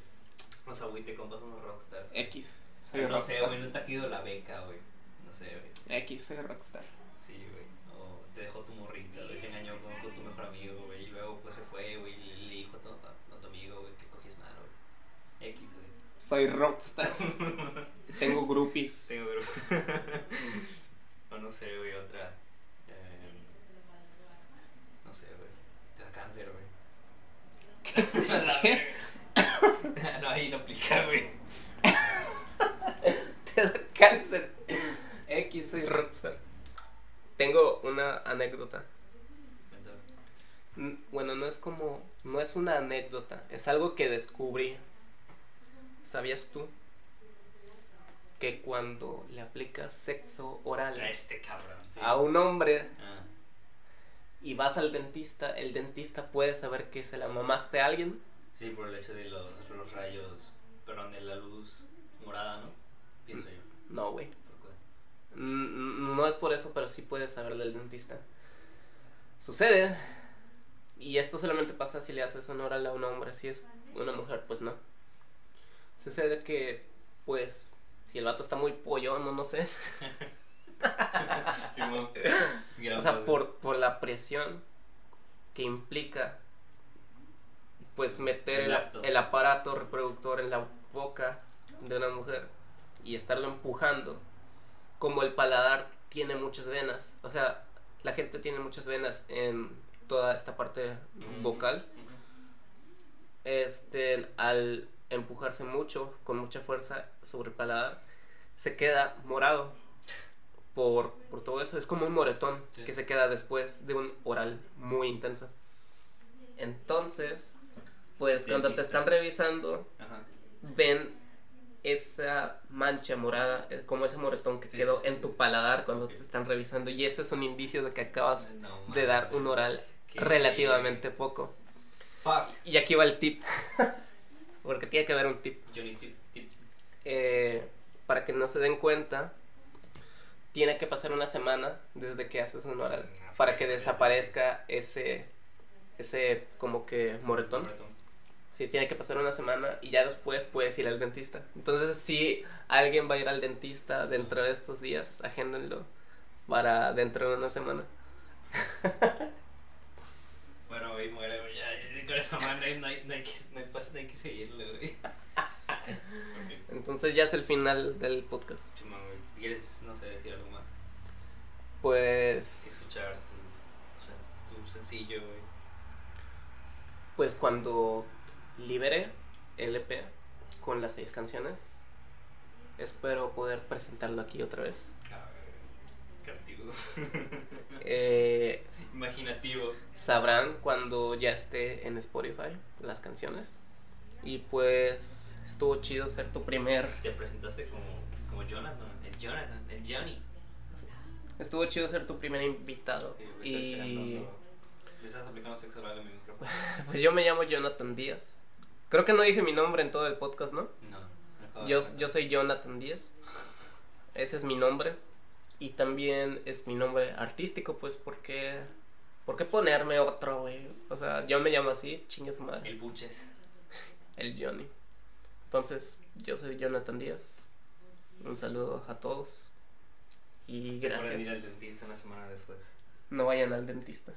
no se agüite, compa, somos rockstars. X, soy no rockstar. No sé, güey, no te ha quedado la beca, güey. No sé, güey. X, soy rockstar. Sí, güey. Te dejó tu morrita, güey, te engañó con, con tu mejor amigo, güey, y luego pues se fue, güey, y le, le dijo a tu, a, a tu amigo, güey, que cogías mal, güey. X, güey. Soy rockstar. Tengo groupies. Tengo groupies. O no sé, güey, otra. Eh, no sé, güey. Te da cáncer, güey. ¿Qué? No, ahí no aplica, güey. Te da cáncer. X, soy rockstar. Tengo una anécdota. Bueno, no es como... no es una anécdota, es algo que descubrí. ¿Sabías tú que cuando le aplicas sexo oral a, este cabrón, ¿sí? a un hombre ah. y vas al dentista, el dentista puede saber que se la mamaste a alguien? Sí, por el hecho de los, los rayos, perdón, de la luz morada, ¿no? Pienso yo. No, güey. No es por eso, pero sí puedes saber del dentista. Sucede. Y esto solamente pasa si le haces honor a un hombre. Si es una mujer, pues no. Sucede que, pues, si el vato está muy pollón, no, no sé. O sea, por, por la presión que implica, pues, meter el, el aparato reproductor en la boca de una mujer y estarlo empujando. Como el paladar tiene muchas venas, o sea, la gente tiene muchas venas en toda esta parte vocal. Este, al empujarse mucho, con mucha fuerza sobre el paladar, se queda morado por, por todo eso. Es como un moretón sí. que se queda después de un oral muy intenso. Entonces, pues cuando te están revisando, Ajá. ven... esa mancha morada, como ese moretón que sí, quedó sí, en tu paladar cuando okay. te están revisando, y eso es un indicio de que acabas no, man, de dar un oral relativamente bien. Poco. Fuck. Y aquí va el tip, porque tiene que haber un tip. Johnny, tip, tip. Eh, para que no se den cuenta, tiene que pasar una semana desde que haces un oral no, para que desaparezca ese, ese como que moretón. moretón. sí tiene que pasar una semana y ya después puedes ir al dentista. Entonces, si alguien va a ir al dentista dentro de estos días, agéndenlo para dentro de una semana. Bueno, hoy muere, ya, con esa mano no hay, no hay, que, no hay, no hay que seguirlo, güey. Okay. Entonces ya es el final del podcast. Chuma, ¿quieres, no sé, decir algo más? Pues... escuchar tu, tu, tu sencillo, güey. Pues cuando libere el E P con las seis canciones, espero poder presentarlo aquí otra vez. Creativo. eh, Imaginativo. Sabrán cuando ya esté en Spotify las canciones. Y pues estuvo chido ser tu primer... Te presentaste como, como Jonathan, el Jonathan, el Johnny. Estuvo chido ser tu primer invitado. Sí, y... ¿le estás aplicando sexo oral en mi micrófono? Pues yo me llamo Jonathan Díaz. Creo que no dije mi nombre en todo el podcast, ¿no? No. Yo, yo soy Jonathan Díaz. Ese es mi nombre. Y también es mi nombre artístico, pues, porque... ¿por qué ponerme otro, güey? O sea, yo me llamo así, chingue su madre. El Buches. El Johnny. Entonces, yo soy Jonathan Díaz. Un saludo a todos. Y gracias. No vayan al dentista una semana después. No vayan al dentista.